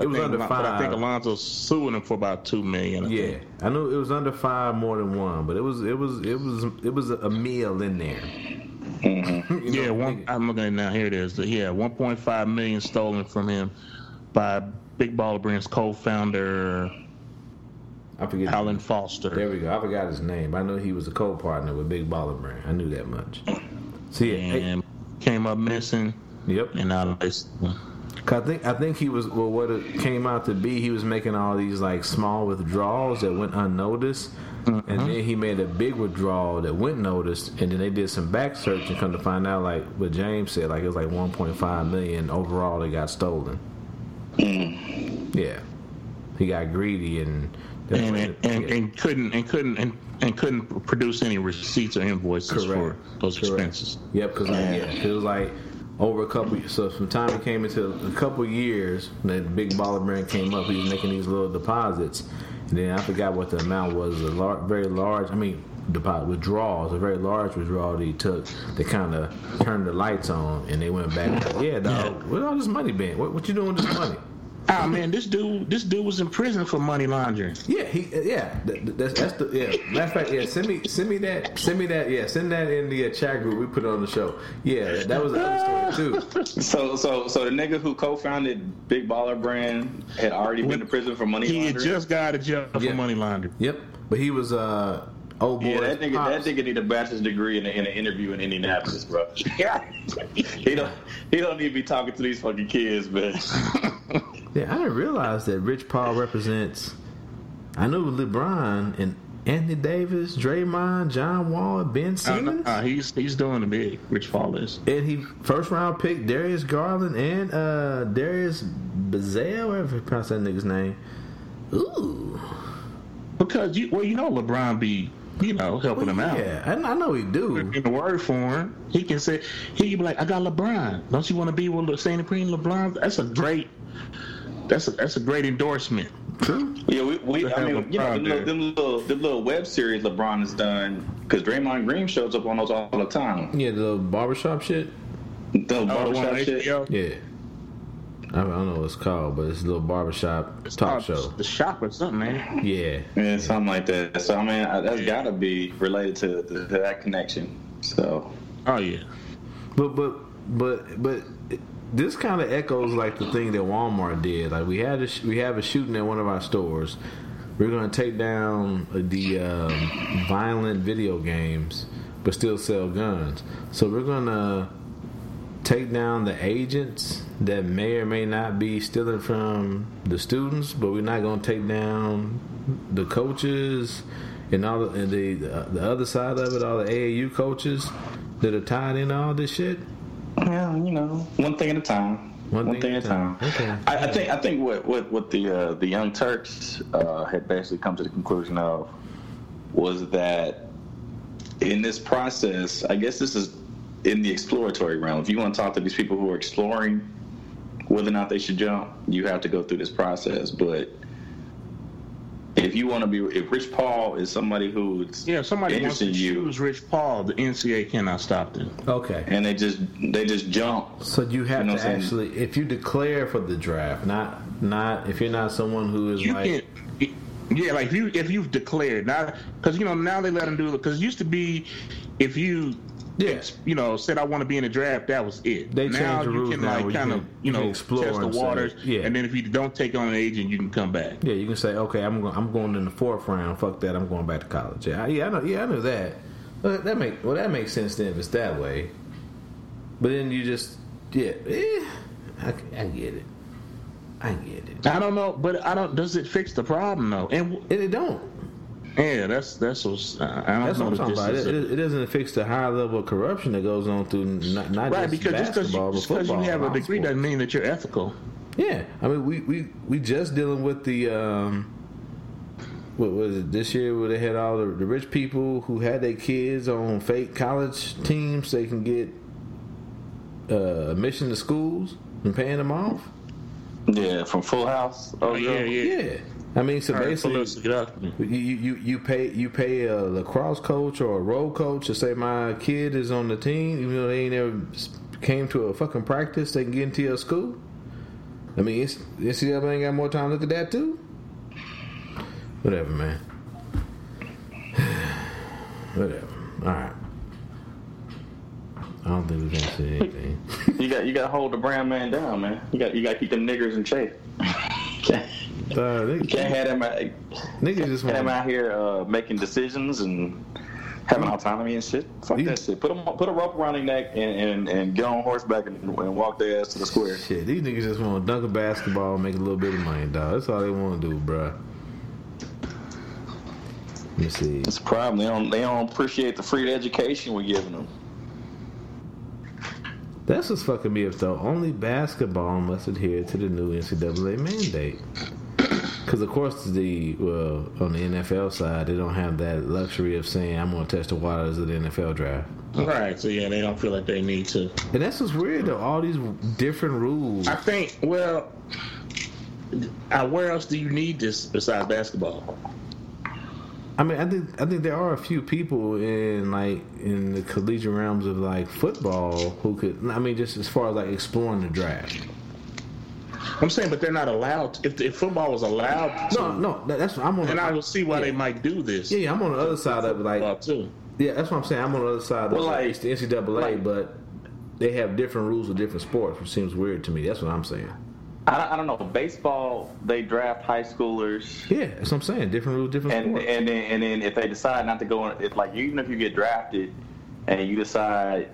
it was under 5. But I think Alonzo's suing him for about 2 million. Yeah, I knew it was under 5 more than 1, but it was a meal in there. Mm-hmm. You know, I'm looking at it now. Here it is. Yeah, 1.5 million stolen from him by Big Baller Brand's co-founder. I forget. Alan Foster. There we go. I forgot his name. I knew he was a co-partner with Big Baller Brand. I knew that much. So yeah, and came up missing. Yep. And I think he was what it came out to be. He was making all these like small withdrawals that went unnoticed, mm-hmm. and then he made a big withdrawal that went noticed, and then they did some back search and come to find out like what James said, like it was like 1.5 million overall that got stolen. Mm. Yeah, he got greedy and couldn't produce any receipts or invoices Correct. For those Correct. Expenses. Yep, because it was like over a couple. So from time it came into a couple years, that Big Baller Brand came up. He was making these little deposits, and then I forgot what the amount was. A very large withdrawal that he took that kind of turned the lights on, and they went back. Yeah, dog. Where all this money been? What you doing with this money? Oh man, this dude was in prison for money laundering. Yeah, matter of fact, yeah. Send me that. Yeah, send that in the chat group we put on the show. Yeah, that was another story too. So the nigga who co-founded Big Baller Brand had already been to prison for money laundering. He had just got a job for money laundering. Yep, but he was old boy. Yeah, that nigga need a bachelor's degree in an interview in Indianapolis, bro. He don't need to be talking to these fucking kids, man. Yeah, I didn't realize that Rich Paul represents. I knew LeBron and Anthony Davis, Draymond, John Wall, Ben Simmons. He's doing the big. Rich Paul is, and he first round pick Darius Garland and Darius Bazell, whatever you pronounce that nigga's name. Ooh, because LeBron be. Helping him out. Yeah, I know he do. In the word for him, he can say, he be like, I got LeBron. Don't you want to be with Saint Preen LeBron? That's a great endorsement. True. Yeah, them little web series LeBron has done, because Draymond Green shows up on those all the time. Yeah, the barbershop shit. Yeah. I don't know what it's called, but it's a little barbershop talk show. The Shop or something, man. Yeah, something like that. So, I mean, that's got to be related to that connection. So. Oh, yeah. But this kind of echoes, like, the thing that Walmart did. Like, we have a shooting at one of our stores. We're going to take down the violent video games but still sell guns. So, we're going to take down the agents that may or may not be stealing from the students, but we're not going to take down the coaches and all the other side of it, all the AAU coaches that are tied into all this shit. Well, one thing at a time. One thing at a time. Okay. I think what the Young Turks had basically come to the conclusion of was that in this process, I guess this is in the exploratory realm. If you want to talk to these people who are exploring whether or not they should jump, you have to go through this process. But if Rich Paul is somebody who's interested in you, choose Rich Paul, the NCAA cannot stop them. Okay. And they just jump. So you have to actually, if you declare for the draft, not if you're not someone who is like. Yeah, like if you've declared, not because now they let them do it, because it used to be if you. Yeah, said I want to be in the draft. That was it. They now you can like kind of explore, test the waters. Yeah. And then if you don't take on an agent, you can come back. Yeah, you can say, okay, I'm going in the 4th round. Fuck that, I'm going back to college. I know that. But that makes sense then if it's that way. But then you just I get it. I don't know, but I don't. Does it fix the problem though? And it don't. Yeah, that's what's. It doesn't fix the high level of corruption that goes on through not just basketball, but football. Because you have a degree doesn't mean that you're ethical. Yeah, I mean we just dealing with the what was it this year where they had all the rich people who had their kids on fake college teams so they can get admission to schools and paying them off. Yeah, from Full House. Oh yeah. I mean, so basically, you pay a lacrosse coach or a row coach to say my kid is on the team, even though they ain't ever came to a fucking practice, they can get into your school. I mean, NCAA ain't got more time to look at that too. Whatever, man. Whatever. All right. I don't think we're gonna say anything. You got to hold the brown man down, man. You got to keep them niggers in check. Can't have them out here making decisions and having autonomy and shit. Fuck that shit. Put a rope around their neck and get on horseback and walk their ass to the square. Shit, these niggas just want to dunk a basketball and make a little bit of money, dog. That's all they want to do, bro. Let me see. It's a problem. They don't appreciate the free education we're giving them. That's what's fucking me up, though. Only basketball must adhere to the new NCAA mandate. Because, of course, on the NFL side, they don't have that luxury of saying, I'm going to test the waters of the NFL draft. Right. So, yeah, they don't feel like they need to. And that's what's weird, though. All these different rules. I think, well, where else do you need this besides basketball? I mean, I think there are a few people in the collegiate realms of like football who could. I mean, just as far as like exploring the draft. I'm saying, but they're not allowed. If football was allowed, that's what I'm on. And I will see why they might do this. Yeah, I'm on the other side of it. Like, too. Yeah, that's what I'm saying. I'm on the other side of like it's the NCAA, but they have different rules for different sports, which seems weird to me. That's what I'm saying. I don't know. Baseball, they draft high schoolers. Yeah, that's what I'm saying. Different rules, different sports. And then if they decide not to go on, it's like even if you get drafted and you decide,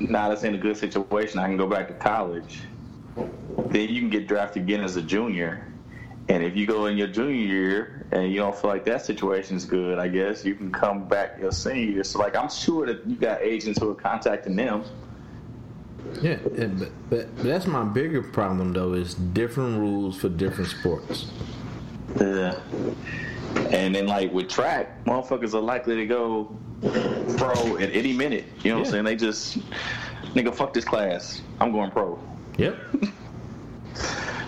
that's in a good situation, I can go back to college, then you can get drafted again as a junior. And if you go in your junior year and you don't feel like that situation's good, I guess you can come back your senior year. So, I'm sure that you got agents who are contacting them. Yeah, but that's my bigger problem, though, is different rules for different sports. Yeah. And then, with track, motherfuckers are likely to go pro at any minute. You know what I'm saying? They just, nigga, fuck this class. I'm going pro. Yep.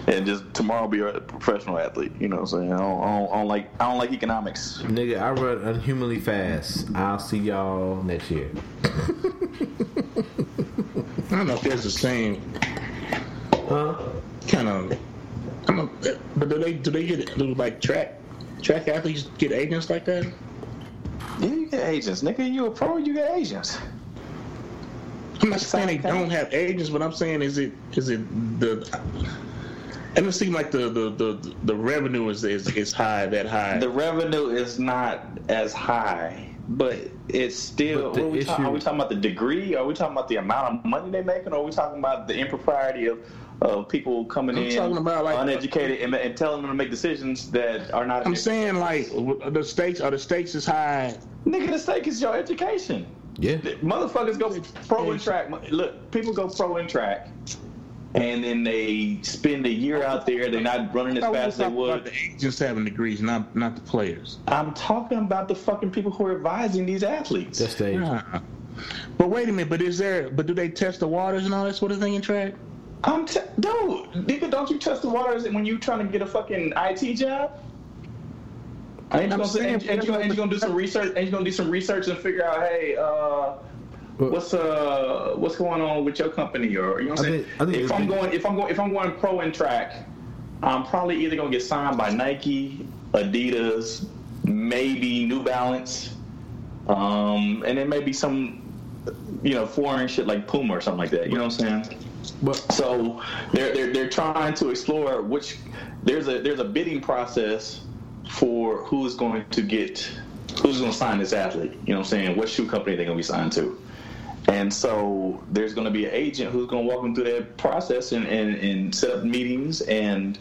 And just tomorrow be a professional athlete. You know what I'm saying? I don't like economics. Nigga, I run unhumanly fast. I'll see y'all next year. I don't know if there's the same kind of. I don't know, but do they get track athletes get agents like that? Yeah, you get agents, nigga. You a pro, you get agents. I'm not saying they don't have agents, but I'm saying is it the? It doesn't seem like the revenue is high that high. The revenue is not as high. But it's still. Are we talking about the degree? Are we talking about the amount of money they're making? Or are we talking about the impropriety of people coming uneducated and telling them to make decisions that are not? I'm saying the stakes is high. Nigga, the stake is your education. Yeah, motherfuckers go pro in track. Look, people go pro in track, and then they spend a year out there. They're not running as fast as they would. About the agents having degrees, not the players. I'm talking about the fucking people who are advising these athletes. That's the agent. Yeah. But wait a minute. But do they test the waters and all that sort of thing in track? Dude, don't you test the waters when you trying to get a fucking IT job? Ain't you gonna do some research and figure out, hey, what's going on with your company, or you know what I'm saying? If I'm going pro in track, I'm probably either gonna get signed by Nike, Adidas, maybe New Balance, and then maybe some, foreign shit like Puma or something like that. You know what I'm saying? But so they're trying to explore which there's a bidding process for who's going to sign this athlete. You know what I'm saying? What shoe company they're gonna be signed to. And so there's going to be an agent who's going to walk them through that process and set up meetings and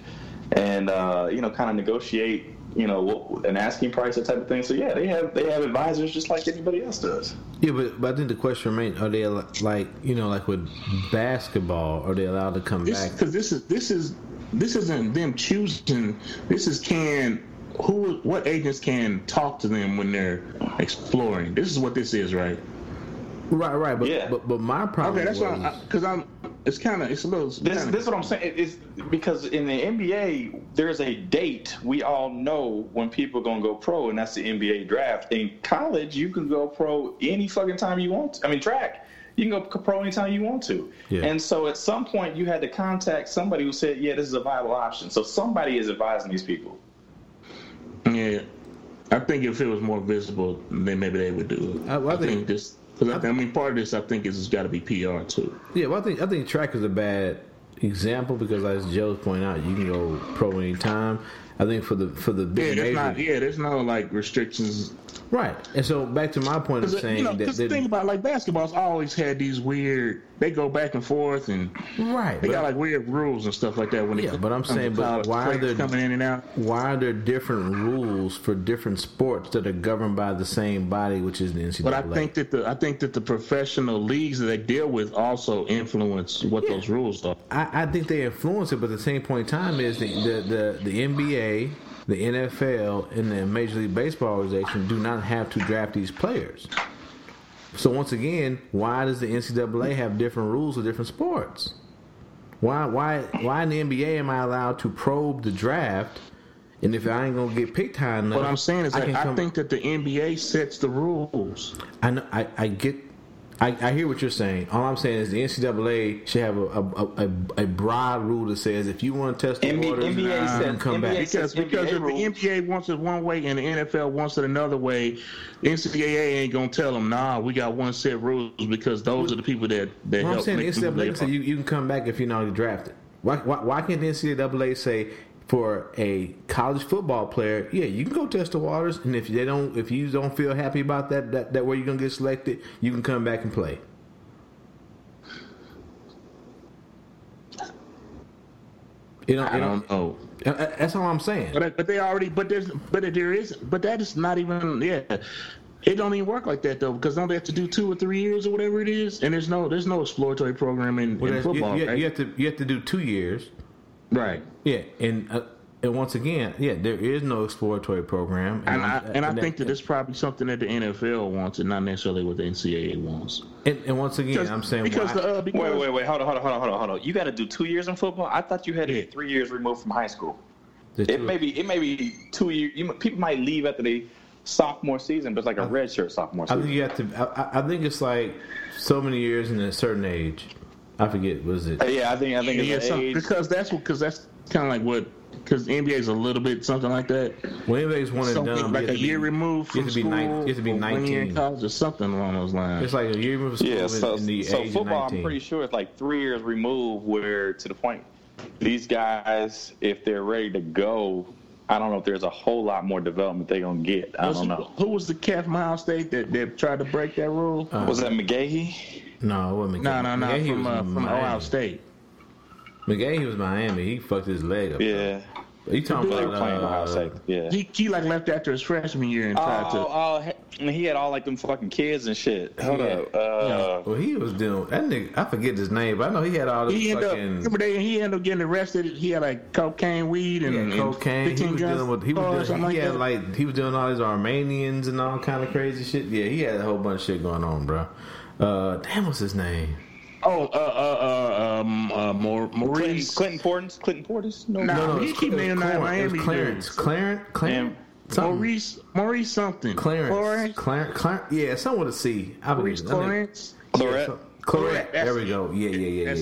kind of negotiate, an asking price, that type of thing. So, yeah, they have advisors just like anybody else does. Yeah, but I think the question remains, are they, like with basketball, are they allowed to come back? Because this isn't them choosing. This is what agents can talk to them when they're exploring. This is what this is, right? Right, but my problem. Okay, that's why, because I'm. It's kind of. It's a little. This is what I'm saying. It's because in the NBA, there's a date we all know when people are gonna go pro, and that's the NBA draft. In college, you can go pro any fucking time you want. I mean, track. You can go pro anytime you want to. Yeah. And so at some point you had to contact somebody who said, yeah, this is a viable option. So somebody is advising these people. Yeah. I think if it was more visible, then maybe they would do it. Part of this, I think, it's got to be PR, too. Yeah, well, I think track is a bad example because, as Joe's pointing out, you can go pro anytime. I think for the big majors... there's no, restrictions. Right. And so back to my point of saying... because the thing about, basketball's always had these weird... They go back and forth, and... Right. They got, weird rules and stuff like that. Why are there different rules for different sports that are governed by the same body, which is the NCAA? But I think that the professional leagues that they deal with also influence what those rules are. I think they influence it, but at the same point in time is the NBA... The NFL and the Major League Baseball organization do not have to draft these players. So once again, why does the NCAA have different rules for different sports? Why in the NBA am I allowed to probe the draft? And if I ain't gonna get picked high enough, what I'm saying is I think that the NBA sets the rules. I know, I hear what you're saying. All I'm saying is the NCAA should have a broad rule that says if you want to test the waters, come back. Because if the NBA wants it one way and the NFL wants it another way, the NCAA ain't going to tell them, we got one set rules because those are the people that help. I'm saying the NCAA said you can come back if you're not drafted. Why can't the NCAA say for a college football player, you can go test the waters, and if you don't feel happy about that way you're gonna get selected, you can come back and play. I don't know. That's all I'm saying. But that is not even. It don't even work like that though, because don't they have to do 2 or 3 years or whatever it is? And there's no exploratory program in football. Yeah, right? you have to do 2 years. Right. Yeah, and once again, there is no exploratory program. And I think that it's probably something that the NFL wants and not necessarily what the NCAA wants. And once again, I'm saying... Wait, hold on. You got to do 2 years in football? I thought you had to be 3 years removed from high school. It may be 2 years. People might leave after the sophomore season, but it's like a redshirt sophomore season. I think it's like so many years and a certain age. I forget. Was it? Yeah, I think it's age. Because the NBA is a little bit something like that. Well, NBA's one and done. Like a year removed from school. You have to be 19 in college or something along those lines. It's like a year removed from school. Yeah, so football, I'm pretty sure it's like 3 years removed. Where to the point, these guys, if they're ready to go, I don't know if there's a whole lot more development they're gonna get. I don't know. Who was the cat from Ohio State that tried to break that rule? Was that McGahee? No, it wasn't McGahee. No. McGahee from Ohio State. McGahee was Miami. He fucked his leg up. Yeah. He talking about playing Ohio State. Yeah. He left after his freshman year and tried to. He had all them fucking kids and shit. Hold up. Well, he was doing that nigga. I forget his name, but I know he had all this fucking. He ended up getting arrested. He had cocaine, weed, and cocaine. He was dealing with. He was doing all these Armenians and all kind of crazy shit. Yeah, he had a whole bunch of shit going on, bro. What's his name? Maurice. Clinton Portis? No, he keep naming Miami. Clarence. Maurice something. Clarence. Yeah, someone to see. Maurice Clarence. Clarett. There we go. Yeah.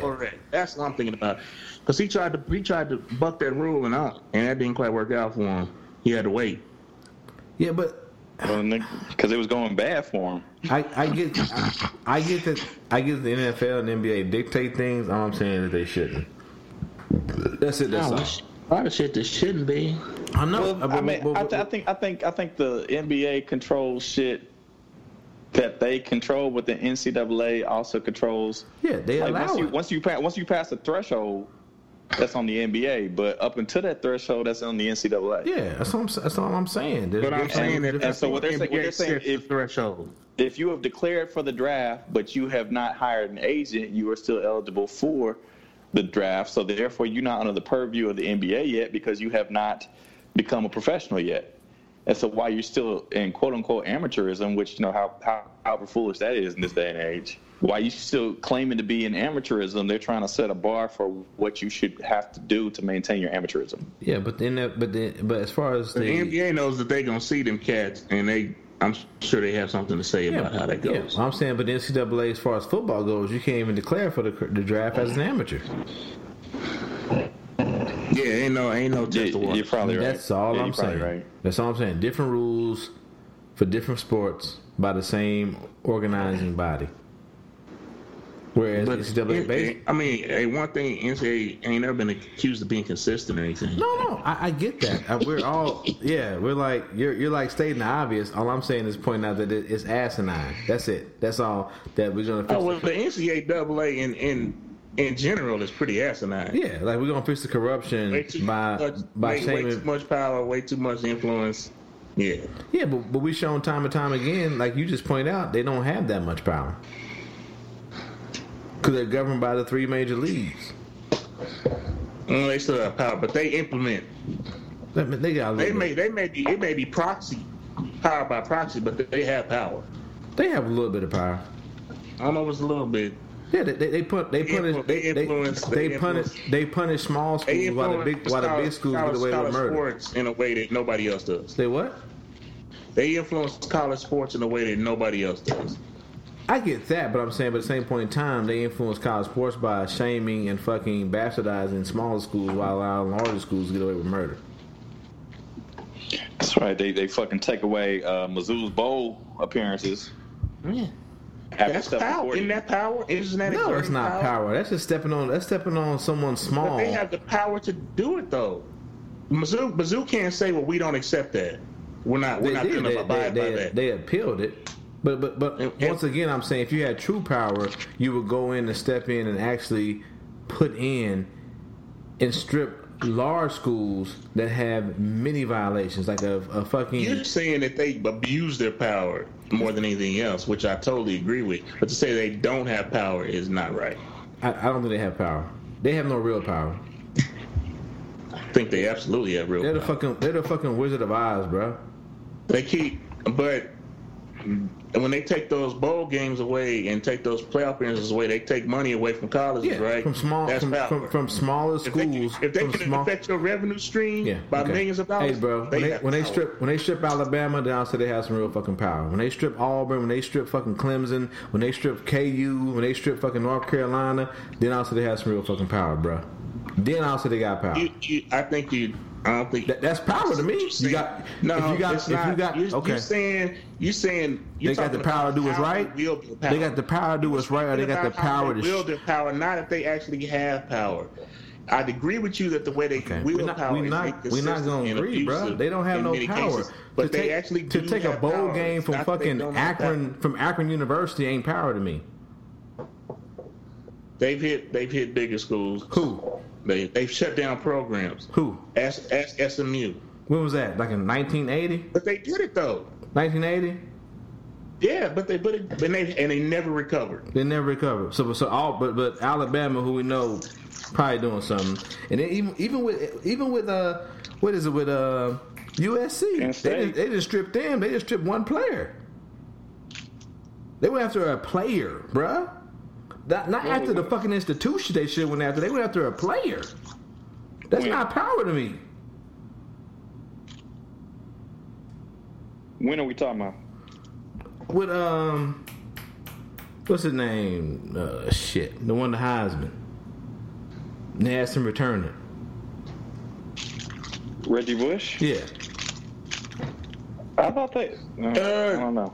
Clarett. That's what I'm thinking about. Because he tried to buck that rule and that didn't quite work out for him. He had to wait. Yeah, but. Because it was going bad for him. I get the NFL and NBA dictate things. All I'm saying is they shouldn't. That's it. That's all. A lot of shit that shouldn't be. I know. Well, I think the NBA controls shit that they control, but the NCAA also controls. Yeah, they allow once you pass the threshold. That's on the NBA, but up until that threshold, that's on the NCAA. Yeah, that's all I'm saying. What they're saying is threshold. If you have declared for the draft, but you have not hired an agent, you are still eligible for the draft. So therefore, you're not under the purview of the NBA yet because you have not become a professional yet. And so why you're still in quote unquote amateurism, which how foolish that is in this day and age. Why you still claiming to be in amateurism? They're trying to set a bar for what you should have to do to maintain your amateurism. Yeah, but as far as the NBA knows that they gonna see them cats and they I'm sure they have something to say about how that goes. Yeah. I'm saying, but the NCAA, as far as football goes, you can't even declare for the draft as an amateur. Yeah, ain't no test award. You're probably right. That's all I'm saying. Right. That's all I'm saying. Different rules for different sports by the same organizing body. Whereas NCAA baseball, one thing, NCAA ain't ever been accused of being consistent or anything. No, I get that. We're all, we're like, you're like stating the obvious. All I'm saying is pointing out that it's asinine. That's it. That's all that we're going to fix. Oh, well, the NCAA in general is pretty asinine. Yeah, like we're going to fix the corruption by shaming. Way too much power, way too much influence. Yeah. Yeah, but we've shown time and time again, like you just pointed out, they don't have that much power. Because they're governed by the three major leagues. Well, they still have power, but they implement. They got. It may be proxy, power by proxy, but they have power. They have a little bit of power. I don't know if it's a little bit. Yeah, they punish small schools while the big schools get away with murder. Sports in a way that nobody else does. They what? They influence college sports in a way that nobody else does. I get that, but I'm saying, at the same point in time, they influence college sports by shaming and fucking bastardizing smaller schools while allowing larger schools to get away with murder. That's right. They fucking take away Mizzou's bowl appearances. Yeah. That's power. Isn't that power? Isn't that no, that's not power. That's just stepping on someone small. But they have the power to do it, though. Mizzou can't say, well, we don't accept that. We're not going to abide by that. They appealed it. But once again, I'm saying if you had true power, you would go in and step in and actually put in and strip large schools that have many violations, like a fucking. You're saying that they abuse their power more than anything else, which I totally agree with. But to say they don't have power is not right. I don't think they have power. They have no real power. I think they absolutely have real power. They're the fucking Wizard of Oz, bro. And when they take those bowl games away and take those playoff appearances away, they take money away from colleges, right? From smaller schools. If they can affect your revenue stream by millions of dollars, hey, bro, when they strip Alabama, then I'll say they have some real fucking power. When they strip Auburn, when they strip fucking Clemson, when they strip KU, when they strip fucking North Carolina, then I'll say they have some real fucking power, bro. Then I'll say they got power. I don't think that's power to me. You're they got the power to do what's right. They got the power to do what's right, or they got the power to wield their power. Not if they actually have power. I'd agree with you that the way they wield power is inconsistent. We're not going to agree, bro. They don't have no power. But they actually do have power. To take a bowl game from fucking Akron, from Akron University, ain't power to me. They've hit bigger schools. Who? They've shut down programs. Who? Ask SMU. When was that? Like in 1980? But they did it though. 1980? Yeah, but they put it, and they never recovered. They never recovered. So Alabama, who we know, probably doing something. And then even with what is it with USC? They just stripped them. They just stripped one player. They went after a player, bruh. Not after the fucking institution they should have went after. They went after a player. That's not power to me. When are we talking about? With, what's his name? Shit. The one, the Heisman. They asked him to return it. Reggie Bush? Yeah. I thought they. I don't know.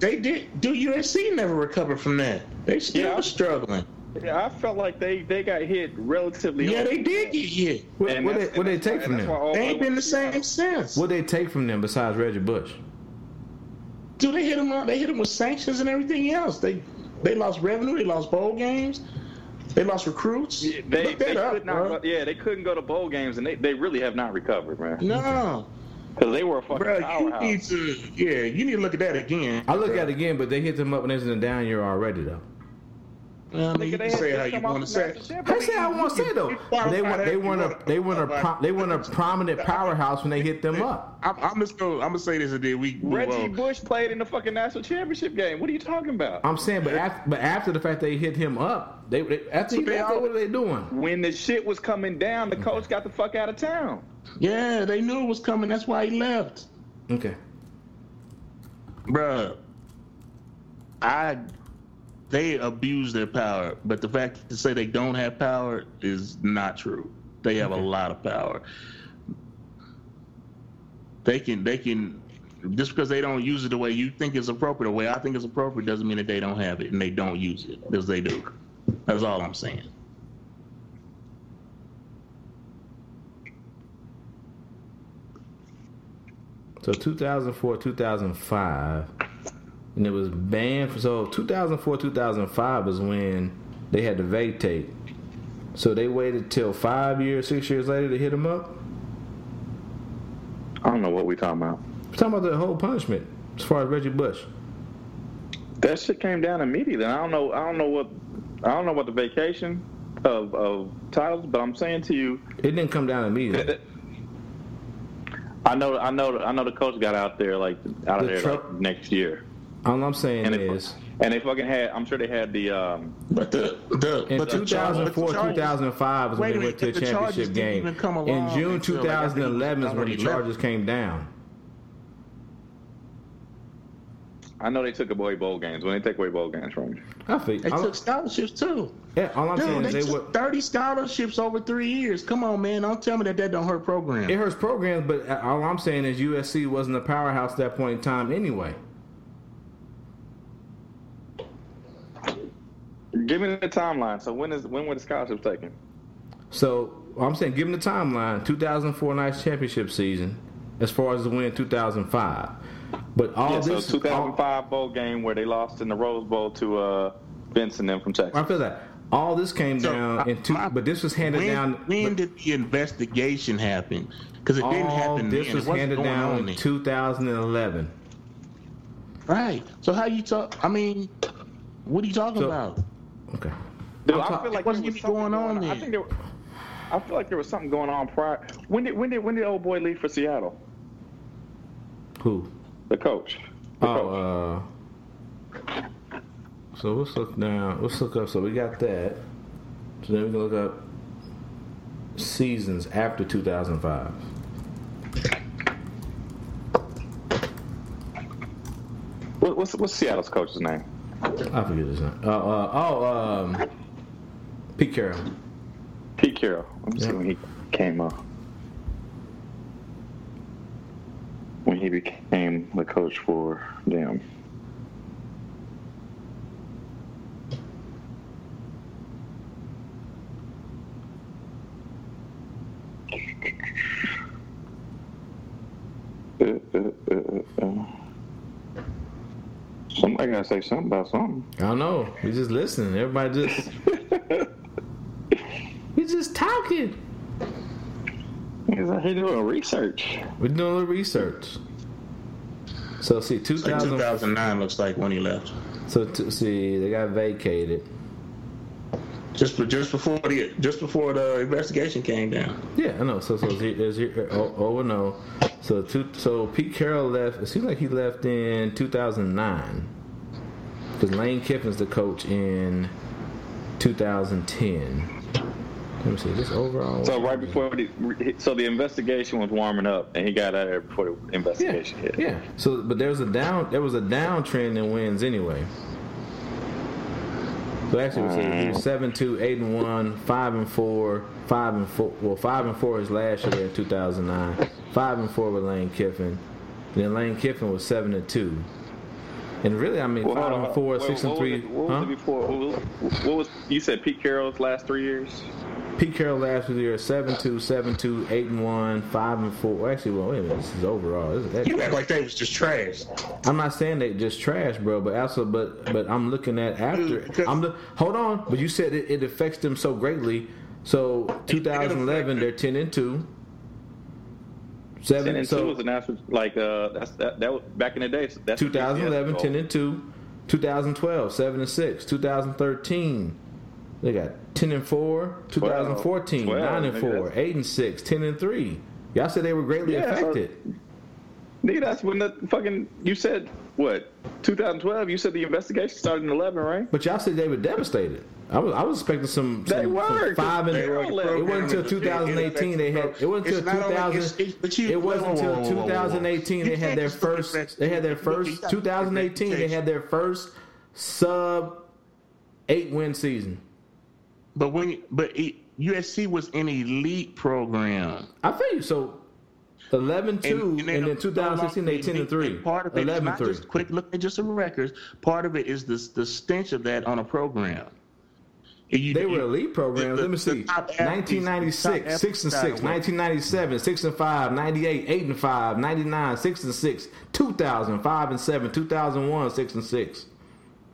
USC never recovered from that. They still were struggling. Yeah, I felt like they got hit relatively. Yeah, they did get hit. What they take from them? They ain't been the same since. What they take from them besides Reggie Bush? Dude, they hit them. They hit them with sanctions and everything else. They lost revenue. They lost bowl games. They lost recruits. Yeah, they couldn't go to bowl games, and they really have not recovered, man. No. Because they were a fucking powerhouse. You need to look at that again. I look at it again, but they hit them up when they was in the down year already, though. You can say how you want to say it. I say I want to say, though. They weren't a prominent powerhouse when they hit them up. I'm going to say this, and then we Reggie Bush played in the fucking national championship game. What are you talking about? I'm saying, but after the fact they hit him up, what are they doing? When the shit was coming down, the coach got the fuck out of town. Yeah, they knew it was coming. That's why he left. Okay. Bruh, they abuse their power, but the fact to say they don't have power is not true. They have a lot of power. They can just because they don't use it the way you think is appropriate, the way I think is appropriate, doesn't mean that they don't have it and they don't use it, because they do. That's all I'm saying. So 2004, 2005, and it was banned. So 2004, 2005 was when they had to vacate. So they waited till 6 years later to hit them up? I don't know what we're talking about. We're talking about the whole punishment as far as Reggie Bush. That shit came down immediately. I don't know what the vacation of titles, but I'm saying to you, it didn't come down immediately. I know the coach got out there next year. All I'm saying and they fucking had. I'm sure they had the. But 2004, 2005 was when they went to the championship game. In June 2011 is when the charges came down. I know they took away bowl games. When they take away bowl games from you, they took scholarships too. Yeah, all I'm saying is they took 30 scholarships over 3 years. Come on, man! Don't tell me that don't hurt programs. It hurts programs, but all I'm saying is USC wasn't a powerhouse at that point in time anyway. Give me the timeline. So when were the scholarships taken? So I'm saying, give me the timeline. 2004 Knights championship season, as far as the win 2005. But so 2005 bowl game where they lost in the Rose Bowl to Benson and from Texas. I feel that all this came down but this was handed down. When did the investigation happen? Because it didn't happen. This was handed down in 2011. Right. So how you talk? I mean, what are you talking about? Okay. Dude, I feel like what's going on there? I feel like there was something going on prior. When did old boy leave for Seattle? Who? The coach. So let's look now. Let's look up. So we got that. So then we can look up seasons after 2005. What's Seattle's coach's name? I forget his name. Pete Carroll. Pete Carroll. Let me see when he came up. When he became the coach for them. Somebody gotta say something about something. I don't know. We just listening. Everybody just we just talking. He's out here doing research. We're doing a little research. So, see, 2009 looks like when he left. So, they got vacated. Just before the investigation came down. Yeah, I know. So there's 0-0. So Pete Carroll left. It seems like he left in 2009. Because Lane Kiffin's the coach in 2010. Let me see. This overall. So right before the investigation was warming up, and he got out of there before the investigation hit. Yeah. So, but there was a downtrend in wins anyway. So actually, he was 7-2, 8-1, 5-4, 5-4. Well, 5-4 is last year in 2009. 5-4 with Lane Kiffin. And then Lane Kiffin was 7-2. And really, I mean, 5-4, 6-3. What was you said? Pete Carroll's last 3 years. Pete Carroll last year 7-2, 7-2, 8-1, 5-4. Actually, well, wait a minute. This is overall. You act like they was just trash. I'm not saying they just trash, bro. But also, but I'm looking at after. Hold on. But you said it affects them so greatly. So 2011, they're 10-2. 10-2 was an after that was back in the day. So that's 2011, 10-2. 2012, 7-6. 2013. They got 10-4, 2014, 9-4, 8-6, 10-3. Y'all said they were greatly affected. Nigga, that's when the fucking you said what, 2012? You said the investigation started in 11, right? But y'all said they were devastated. I was expecting some 5 and 0. It wasn't until 2018 they had. It wasn't until 2000. It wasn't until 2018 they had their first. They had their first 2018. They had their first sub-8-win season. But USC was an elite program. I feel you. So 11-2, and then 2016 they 10-3. Part of it is not just quick looking at just some records. Part of it is the stench of that on a program. They were elite programs. Let me see. 1996, 6-6. 1997, 6-5. 98, 8-5. 99, 6-6. 2000, 5-7. 2001, 6-6.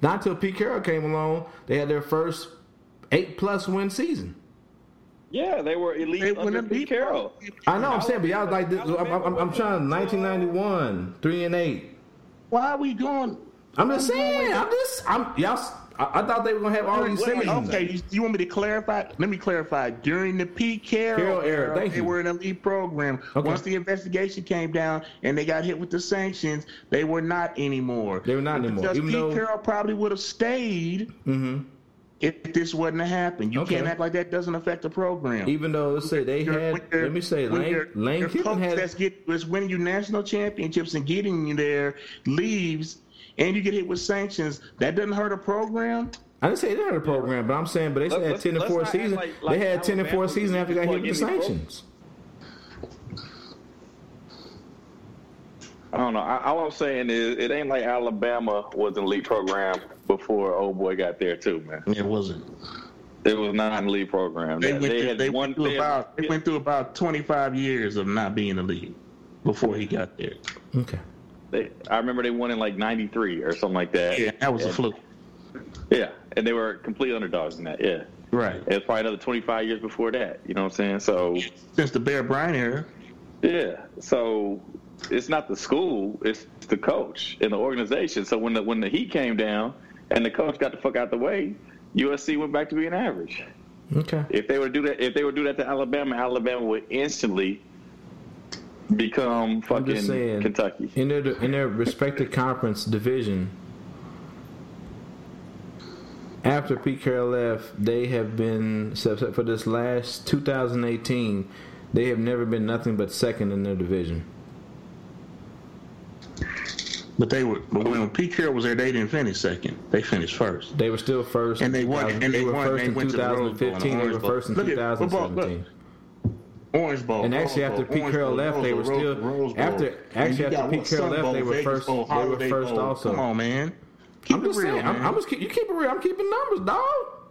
Not until Pete Carroll came along, they had their first 8-plus win season. Yeah, they were elite under Pete Carroll. I know, I'm saying, but y'all like this. I'm trying 1991, 3-8. Why are we going? I'm just saying. Y'all. I thought they were gonna have all these things. Okay, you want me to clarify? Let me clarify. During the Pete Carroll era, they were an elite program. Okay. Once the investigation came down and they got hit with the sanctions, they were not anymore. They were not anymore. Because Pete Carroll probably would have stayed. Mm-hmm. If this wouldn't have happened, you can't act like that doesn't affect the program. Even though let's say they had, let me say, Lane Kiffin had. That's winning you national championships and getting you there, leaves, and you get hit with sanctions. That doesn't hurt a program. I didn't say they hurt a program, but I'm saying, but they had 10-4 season. They had 10-4 season after they got hit with the sanctions. I don't know. All I'm saying is it ain't like Alabama was an elite program before old boy got there too, man. It wasn't. It was not an elite program. They went through about 25 years of not being elite before he got there. Okay. I remember they won in like 93 or something like that. Yeah, that was a fluke. Yeah, and they were complete underdogs in that, yeah. Right. It was probably another 25 years before that, you know what I'm saying? So since the Bear Bryant era. Yeah, so it's not the school, it's the coach and the organization. So when the heat came down and the coach got the fuck out the way, USC went back to being average. Okay. If they would do that to Alabama, Alabama would instantly become fucking saying, Kentucky. In their respective conference division, after Pete Carroll left, they have been, except for this last 2018, they have never been nothing but second in their division. But when Pete Carroll was there, they didn't finish second. They finished first. They were still first. And they won. And they were first in 2015. They were first in 2017. Orange Bowl. And actually, after Pete Carroll left, they were still. After Pete Carroll left, they were first. They were first also. Come on, man. I'm just saying. You keep it real. I'm keeping numbers, dog.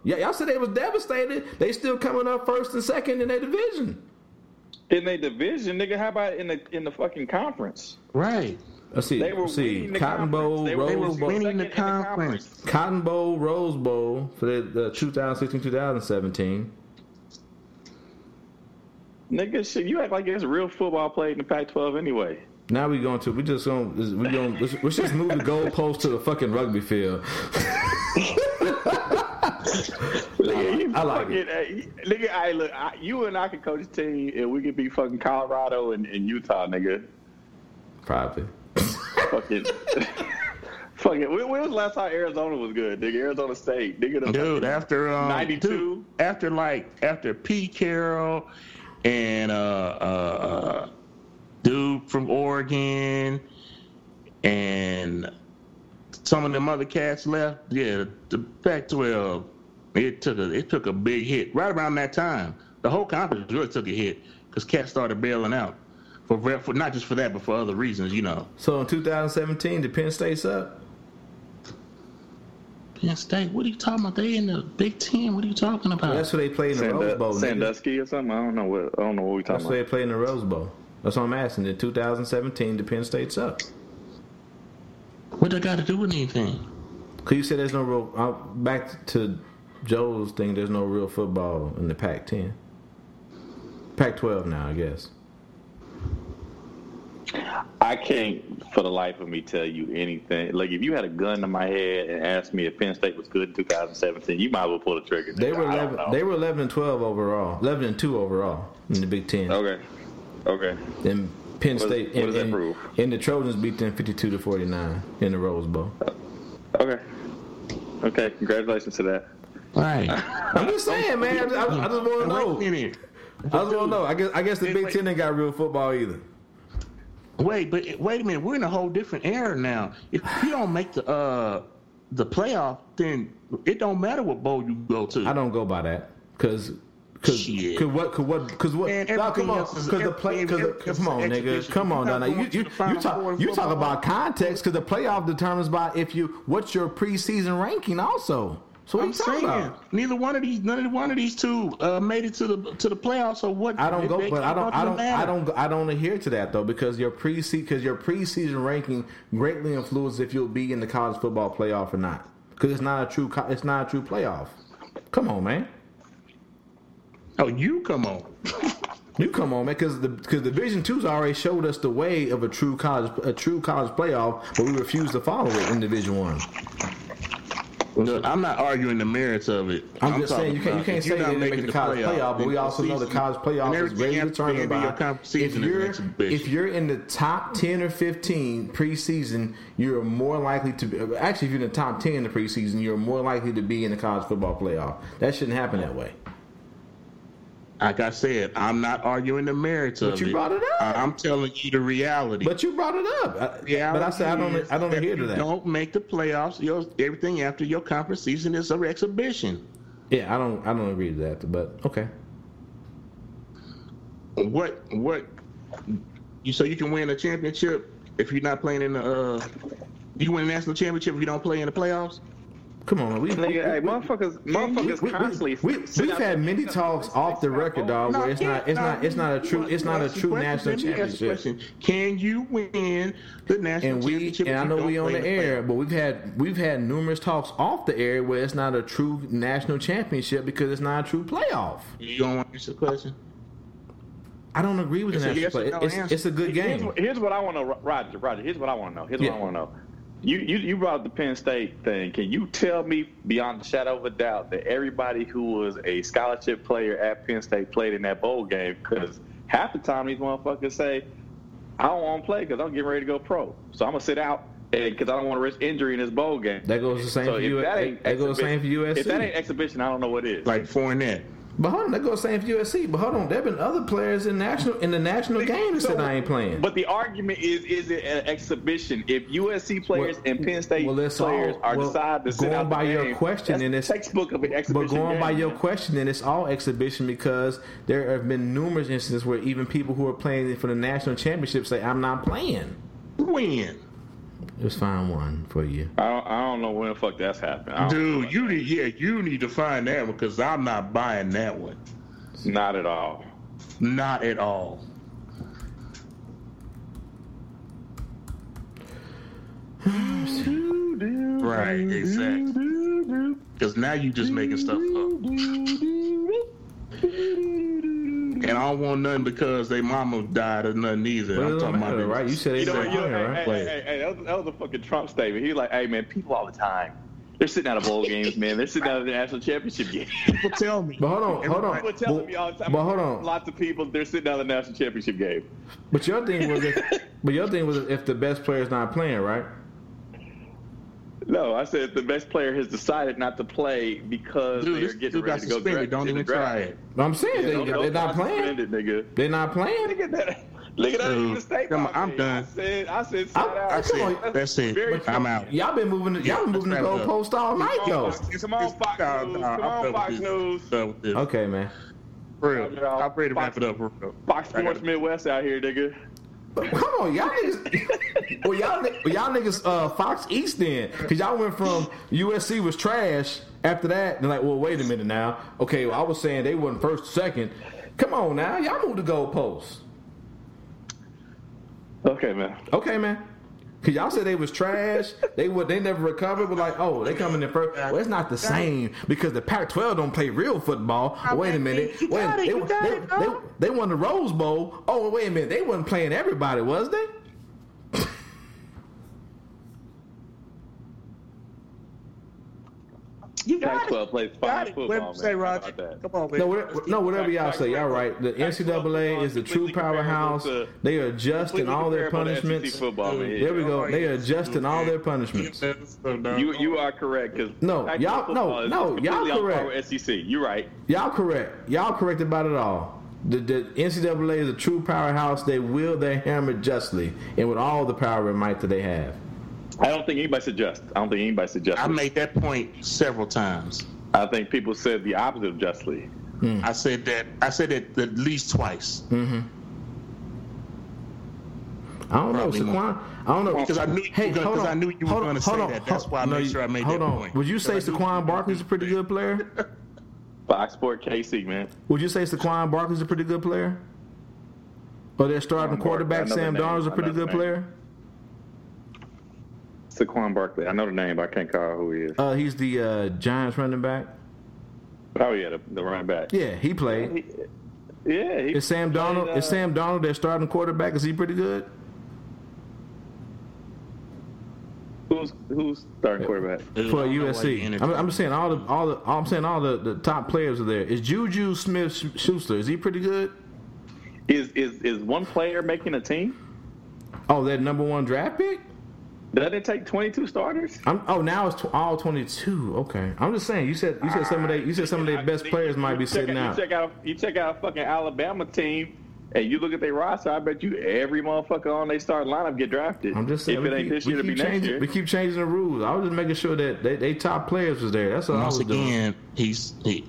Yeah, y'all said they was devastated. They still coming up first and second in their division. In their division, nigga. How about in the fucking conference? Right. Let's see. Cotton Bowl, Rose Bowl. Cotton Bowl, Rose Bowl for the 2016-2017. Nigga, shit, you act like there's a real football played in the Pac-12 anyway. Now let's just move the goalpost to the fucking rugby field. Nigga, I like it. Nigga, you and I could coach a team and we could be fucking Colorado and Utah, nigga. Probably. Fuck it. Fuck it. When was the last time Arizona was good, nigga? Arizona State. Nigga, dude, after 92. After Pete Carroll and dude from Oregon and some of them other cats left, yeah, the Pac-12, it took a big hit. Right around that time, the whole conference really took a hit because cats started bailing out. For not just for that, but for other reasons, you know. So in 2017, did Penn State's up? Penn State? What are you talking about? They in the Big Ten? What are you talking about? That's where they played in the Rose Bowl. Sandusky or something? I don't know what we talking about. That's where they played in the Rose Bowl. That's what I'm asking. In 2017, did Penn State's up? What they got to do with anything? Because you said there's no real. Back to Joel's thing. There's no real football in the Pac-10. Pac-12 now, I guess. I can't for the life of me tell you anything. Like, if you had a gun to my head and asked me if Penn State was good in 2017, you might as well pull the trigger. They were 11-12 overall, 11-2 overall in the Big Ten. Okay. And Penn State and the Trojans beat them 52-49 in the Rose Bowl. Okay, congratulations to that. All right. I'm just saying, man. I just want to know. I guess the Big Ten ain't got real football either. Wait a minute. We're in a whole different era now. If you don't make the playoff, then it don't matter what bowl you go to. I don't go by that Come on, Donna. You talk about context because the playoff determines by what's your preseason ranking also. So what I'm saying about? None of these two made it to the playoffs or what. I don't adhere to that though because your preseason ranking greatly influences if you'll be in the college football playoff or not because it's not a true playoff. Come on, man. Oh, you come on. You come on, man, because the Division II's already showed us the way of a true college playoff, but we refuse to follow it in Division I. Look, I'm not arguing the merits of it. I'm just saying you can't say that make the college playoff, but we also know the college playoff is greatly determined by if you're in the top 10 or 15 preseason, you're more likely to be, actually if you're in the top 10 in the preseason, you're more likely to be in the college football playoff. That shouldn't happen that way. Like I said, I'm not arguing the merits of it. But you brought it up. I'm telling you the reality. But you brought it up. But I said I don't adhere to that. If you don't make the playoffs, everything after your conference season is an exhibition. Yeah, I don't agree to that. But okay. What? So you can win a championship if you're not playing in the. You win a national championship if you don't play in the playoffs. Come on, motherfuckers constantly. We've had many talks off the record, dog. Where it's not a true national championship. Can you win the national championship? And I know we on the air, but we've had numerous talks off the air where it's not a true national championship because it's not a true playoff. You don't want to answer the question. I don't agree with the national playoff. It's a good game. Here's what I want to know, Roger. Here's what I want to know. You brought up the Penn State thing. Can you tell me beyond a shadow of a doubt that everybody who was a scholarship player at Penn State played in that bowl game? Because half the time these motherfuckers say, I don't want to play because I'm getting ready to go pro. So I'm going to sit out because I don't want to risk injury in this bowl game. That goes the same for USC. If that ain't exhibition, I don't know what it is. Like Fournette. But hold on, that goes the same for USC. But hold on, there have been other players in the national game that said I ain't playing. But the argument is it an exhibition? If USC players and Penn State players are decided to sit out the game, that's textbook of an exhibition. But going by your question, then it's all exhibition because there have been numerous instances where even people who are playing for the national championship say I'm not playing. When? It was fine one for you. I don't know when the fuck that's happened. Dude, you need to find that one because I'm not buying that one. Not at all. Right, exactly. Because now you just making stuff up. And I don't want nothing because they mama died or nothing either. Well, I'm talking about it, right? You said it's right? That was a fucking Trump statement. He was like, hey, man, people all the time. They're sitting out of bowl games, man. They're sitting out of the national championship game. People tell me. But hold on. People telling me all the time. But hold on. Lots of people, they're sitting out of the national championship game. But your thing was if the best player's not playing, right? No, I said the best player has decided not to play because they're getting ready to go draft. Don't even try it. I'm saying they're not playing. They're not playing. Look at that. I'm done. I said. Out. That's it. I'm out. Y'all been moving the goalpost all night, though. Come on, Fox News. Come on, Fox News. Okay, man. For real. I'm ready to wrap it up. Fox Sports Midwest out here, nigga. Come on, y'all niggas. Well, y'all niggas Fox East then. Because y'all went from USC was trash after that. They're like, well, wait a minute now. Okay, well, I was saying they wasn't first or second. Come on now. Y'all moved the goalposts. Okay, man. Because y'all said they was trash. They never recovered. We're like, oh, they coming in first. Well, it's not the same because the Pac-12 don't play real football. Wait a minute. They won the Rose Bowl. Oh, wait a minute. They wasn't playing everybody, was they? You got Pac-12 plays fine football. Say, Roger. Come on, man. No, whatever y'all say, y'all right. The NCAA is the true powerhouse. They are just in all their punishments. There we go. They are just in all their punishments. You are correct. Y'all correct. SEC. You're right. Y'all correct. Y'all correct about it all. The NCAA is a true powerhouse. They wield their hammer justly and with all the power and might that they have. I don't think anybody suggests. I made that point several times. I think people said the opposite of justly. Mm. I said that at least twice. Mm-hmm. I don't know, Saquon. Because I knew you were going to say that. That's why I made sure I made that point. Would you say Saquon Barkley's a pretty good player? Fox Sports KC, man. Would you say Saquon Barkley's a pretty good player? Or their starting quarterback, Sam Darnold's a pretty good player? Saquon Barkley. I know the name, but I can't call who he is. He's the Giants running back. Oh, yeah, the running back. Yeah, he played. Is Sam Darnold their starting quarterback? Is he pretty good? Who's starting quarterback for USC? I'm saying all the top players are there. Is Juju Smith-Schuster? Is he pretty good? Is one player making a team? Oh, that number one draft pick? Doesn't it take 22 starters? Now it's all 22. Okay, I'm just saying. You said some of their best players might be sitting out. You check out a fucking Alabama team. And you look at their roster, I bet you every motherfucker on their starting lineup get drafted. I'm just saying, if it ain't this year, it'll be next year. We keep changing the rules. I was just making sure that they top players was there. That's all I was doing. Once again,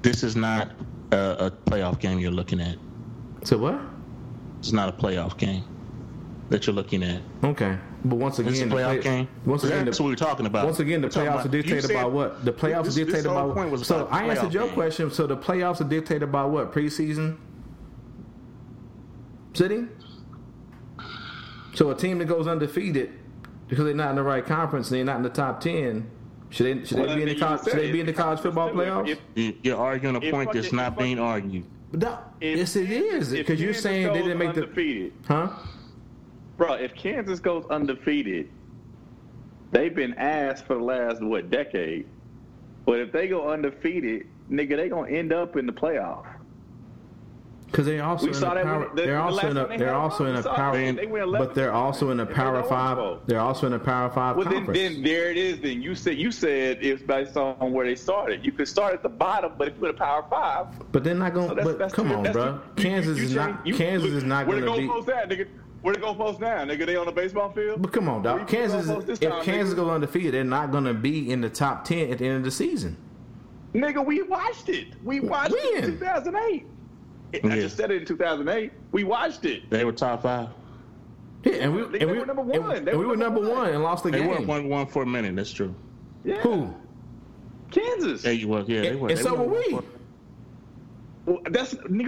this is not a playoff game you're looking at. So what? It's not a playoff game that you're looking at. Okay. But once again, that's what we were talking about. Once again, the playoffs are dictated by what? The playoffs are dictated by what? So I answered your question. So the playoffs are dictated by what? Preseason? City? So a team that goes undefeated because they're not in the right conference and they're not in the top 10, should they be in the college football playoffs? You're arguing a point that's not being argued. Yes, it is. Because you're saying they didn't make the undefeated. Huh? Bro, if Kansas goes undefeated, they've been asked for the last, decade. But if they go undefeated, nigga, they going to end up in the playoffs. Because they also they're also in a power five conference. Then there it is. Then you said it's based on where they started. You could start at the bottom, but if you put a power five, but they're not going. Come on, bro. Kansas is not going to be. Where they gonna post that, nigga? Where they gonna post now, nigga? They on the baseball field. But come on, dog. If Kansas goes undefeated, they're not going to be in the top 10 at the end of the season. Nigga, we watched it. We watched it in 2008. I just said it in 2008. We watched it. They were top five. Yeah, and we were number one. We were number one and lost the game. They were 1-1 for a minute. That's true. Yeah. Who? Kansas. Yeah, you were. Yeah, they were. And so were we. Well,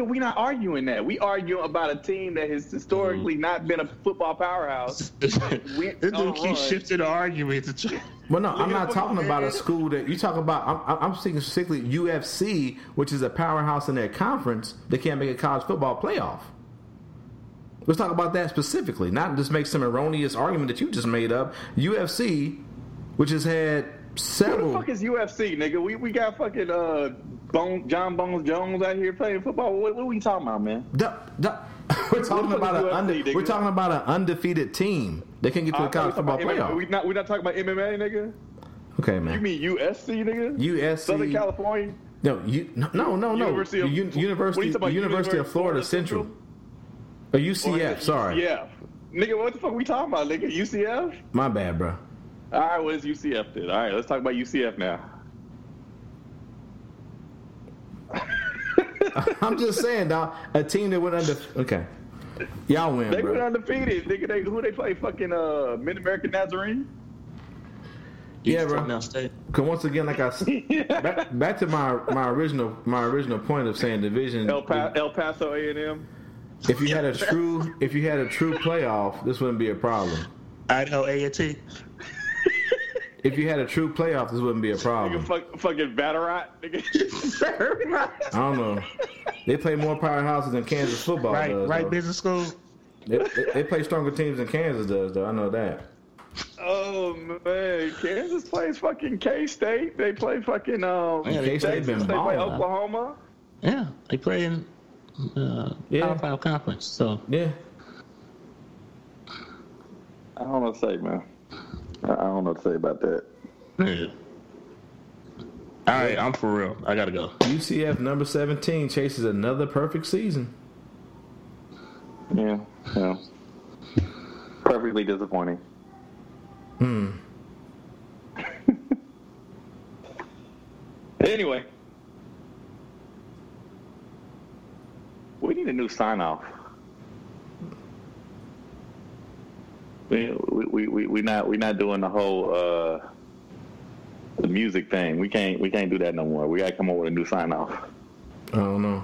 we not arguing that. We argue about a team that has historically not been a football powerhouse. This dude keeps shifting the argument. Well, no, I'm not talking about a school that you talk about. I'm thinking specifically UFC, which is a powerhouse in their conference. They can't make a college football playoff. Let's talk about that specifically, not just make some erroneous argument that you just made up. UFC, which has had several. What the fuck is UFC, nigga? We got fucking John Bones Jones out here playing football. What are we talking about, man? We're talking about an undefeated team. They can't get to the college football playoff. We're not talking about MMA, nigga. Okay, man. You mean USC, nigga? USC, Southern California. No. University of Florida Central. Or UCF. Sorry. Yeah, nigga. What the fuck are we talking about, nigga? UCF. My bad, bro. All right, what is UCF then? All right, let's talk about UCF now. I'm just saying, dog. A team that went undefeated. Okay. Y'all win, they bro. Went undefeated. Nigga, who they play? Fucking Mid-American Nazarene? Yeah, bro. Because once again, like I said, back to my original point of saying division. El Paso A&M. If you had a true playoff, this wouldn't be a problem. Idaho A&T. If you had a true playoff, this wouldn't be a problem. Nigga, fucking Vatterott, nigga. I don't know. They play more powerhouses than Kansas football does. Business school. They play stronger teams than Kansas does, though. I know that. Oh, man. Kansas plays fucking K-State. They play fucking K-State. They play Oklahoma. Yeah, they play in Power 5 Conference. So, yeah. I don't know what to say, man. I don't know what to say about that. Yeah. All right, I'm for real. I got to go. UCF number 17 chases another perfect season. Yeah. Perfectly disappointing. Anyway. We need a new sign-off. We're not doing the whole the music thing. We can't do that no more. We gotta come up with a new sign off. I don't know.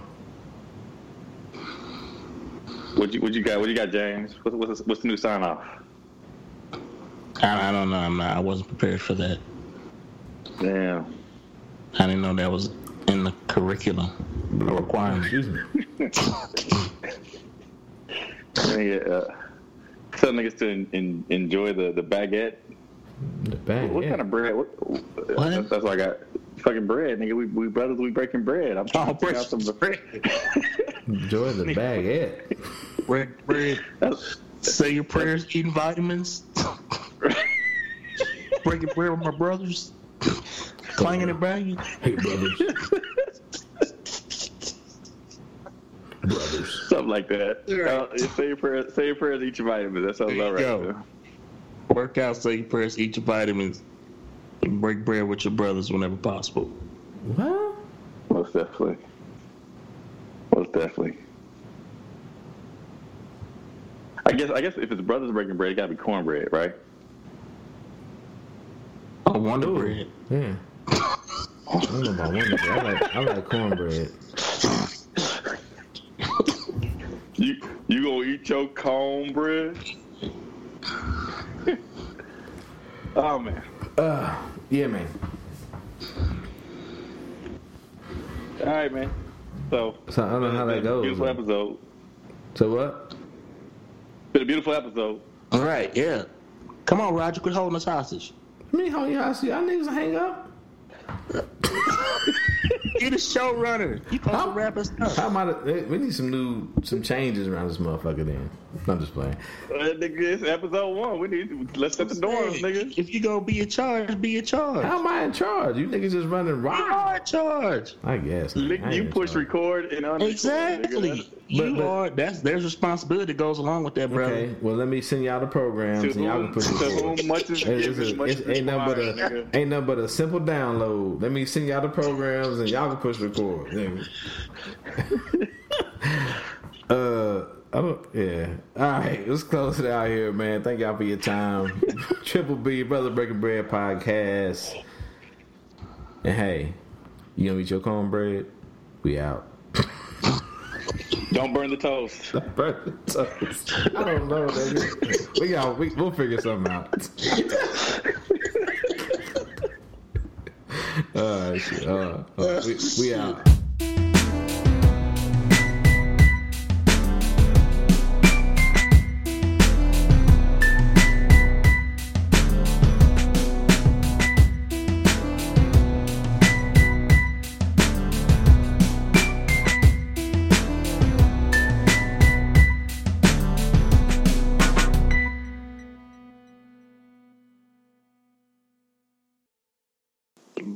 What you got, James? What's the new sign off? I don't know. I wasn't prepared for that. Damn. I didn't know that was in the curriculum. The requirement. Excuse me. Tell niggas to enjoy the baguette. The baguette. What kind of bread? What? That's what I got. Fucking bread, nigga. We brothers, we breaking bread. I'm trying to break out some bread. Enjoy the baguette. Bread. Say your prayers, eating vitamins. Breaking bread with my brothers. Clanging it by you. Hey, brothers. Brothers. Something like that. Right. Say your prayers, eat your vitamins. That sounds all right. Go. Work out, say your prayers, eat your vitamins, and break bread with your brothers whenever possible. What? Most definitely. I guess if it's brothers breaking bread, it gotta be cornbread, right? Oh, Wonder Bread. Yeah. I don't know about Wonder Bread. I like cornbread. You gonna eat your cornbread? Oh man. Yeah, man. All right, man. So I don't know how that goes. Beautiful episode. So what? Been a beautiful episode. All right, yeah. Come on, Roger. Quit holding us hostage. Me holding you hostage? Y'all niggas hang up. You're the showrunner. You supposed to wrap us up. We need some changes around this motherfucker then. I'm just playing. Nigga, it's episode 1. We need to set the doors, nigga. If you gonna be in charge, be in charge. How am I in charge? You niggas just running rock. You are in charge. I guess. You push charge. Record and unrecord. Exactly. There's responsibility that goes along with that, brother. Okay, well let me send y'all the programs to and y'all can push record. Ain't nothing but a simple download. Let me send y'all the programs and y'all can push record. Yeah. All right. Let's close it out here, man. Thank y'all for your time. Triple B, Brother Breaking Bread Podcast. And hey, you gonna eat your cornbread? We out. Don't burn the toast. Don't burn the toast. I don't know, nigga. We'll figure something out. All right. Shit. We out.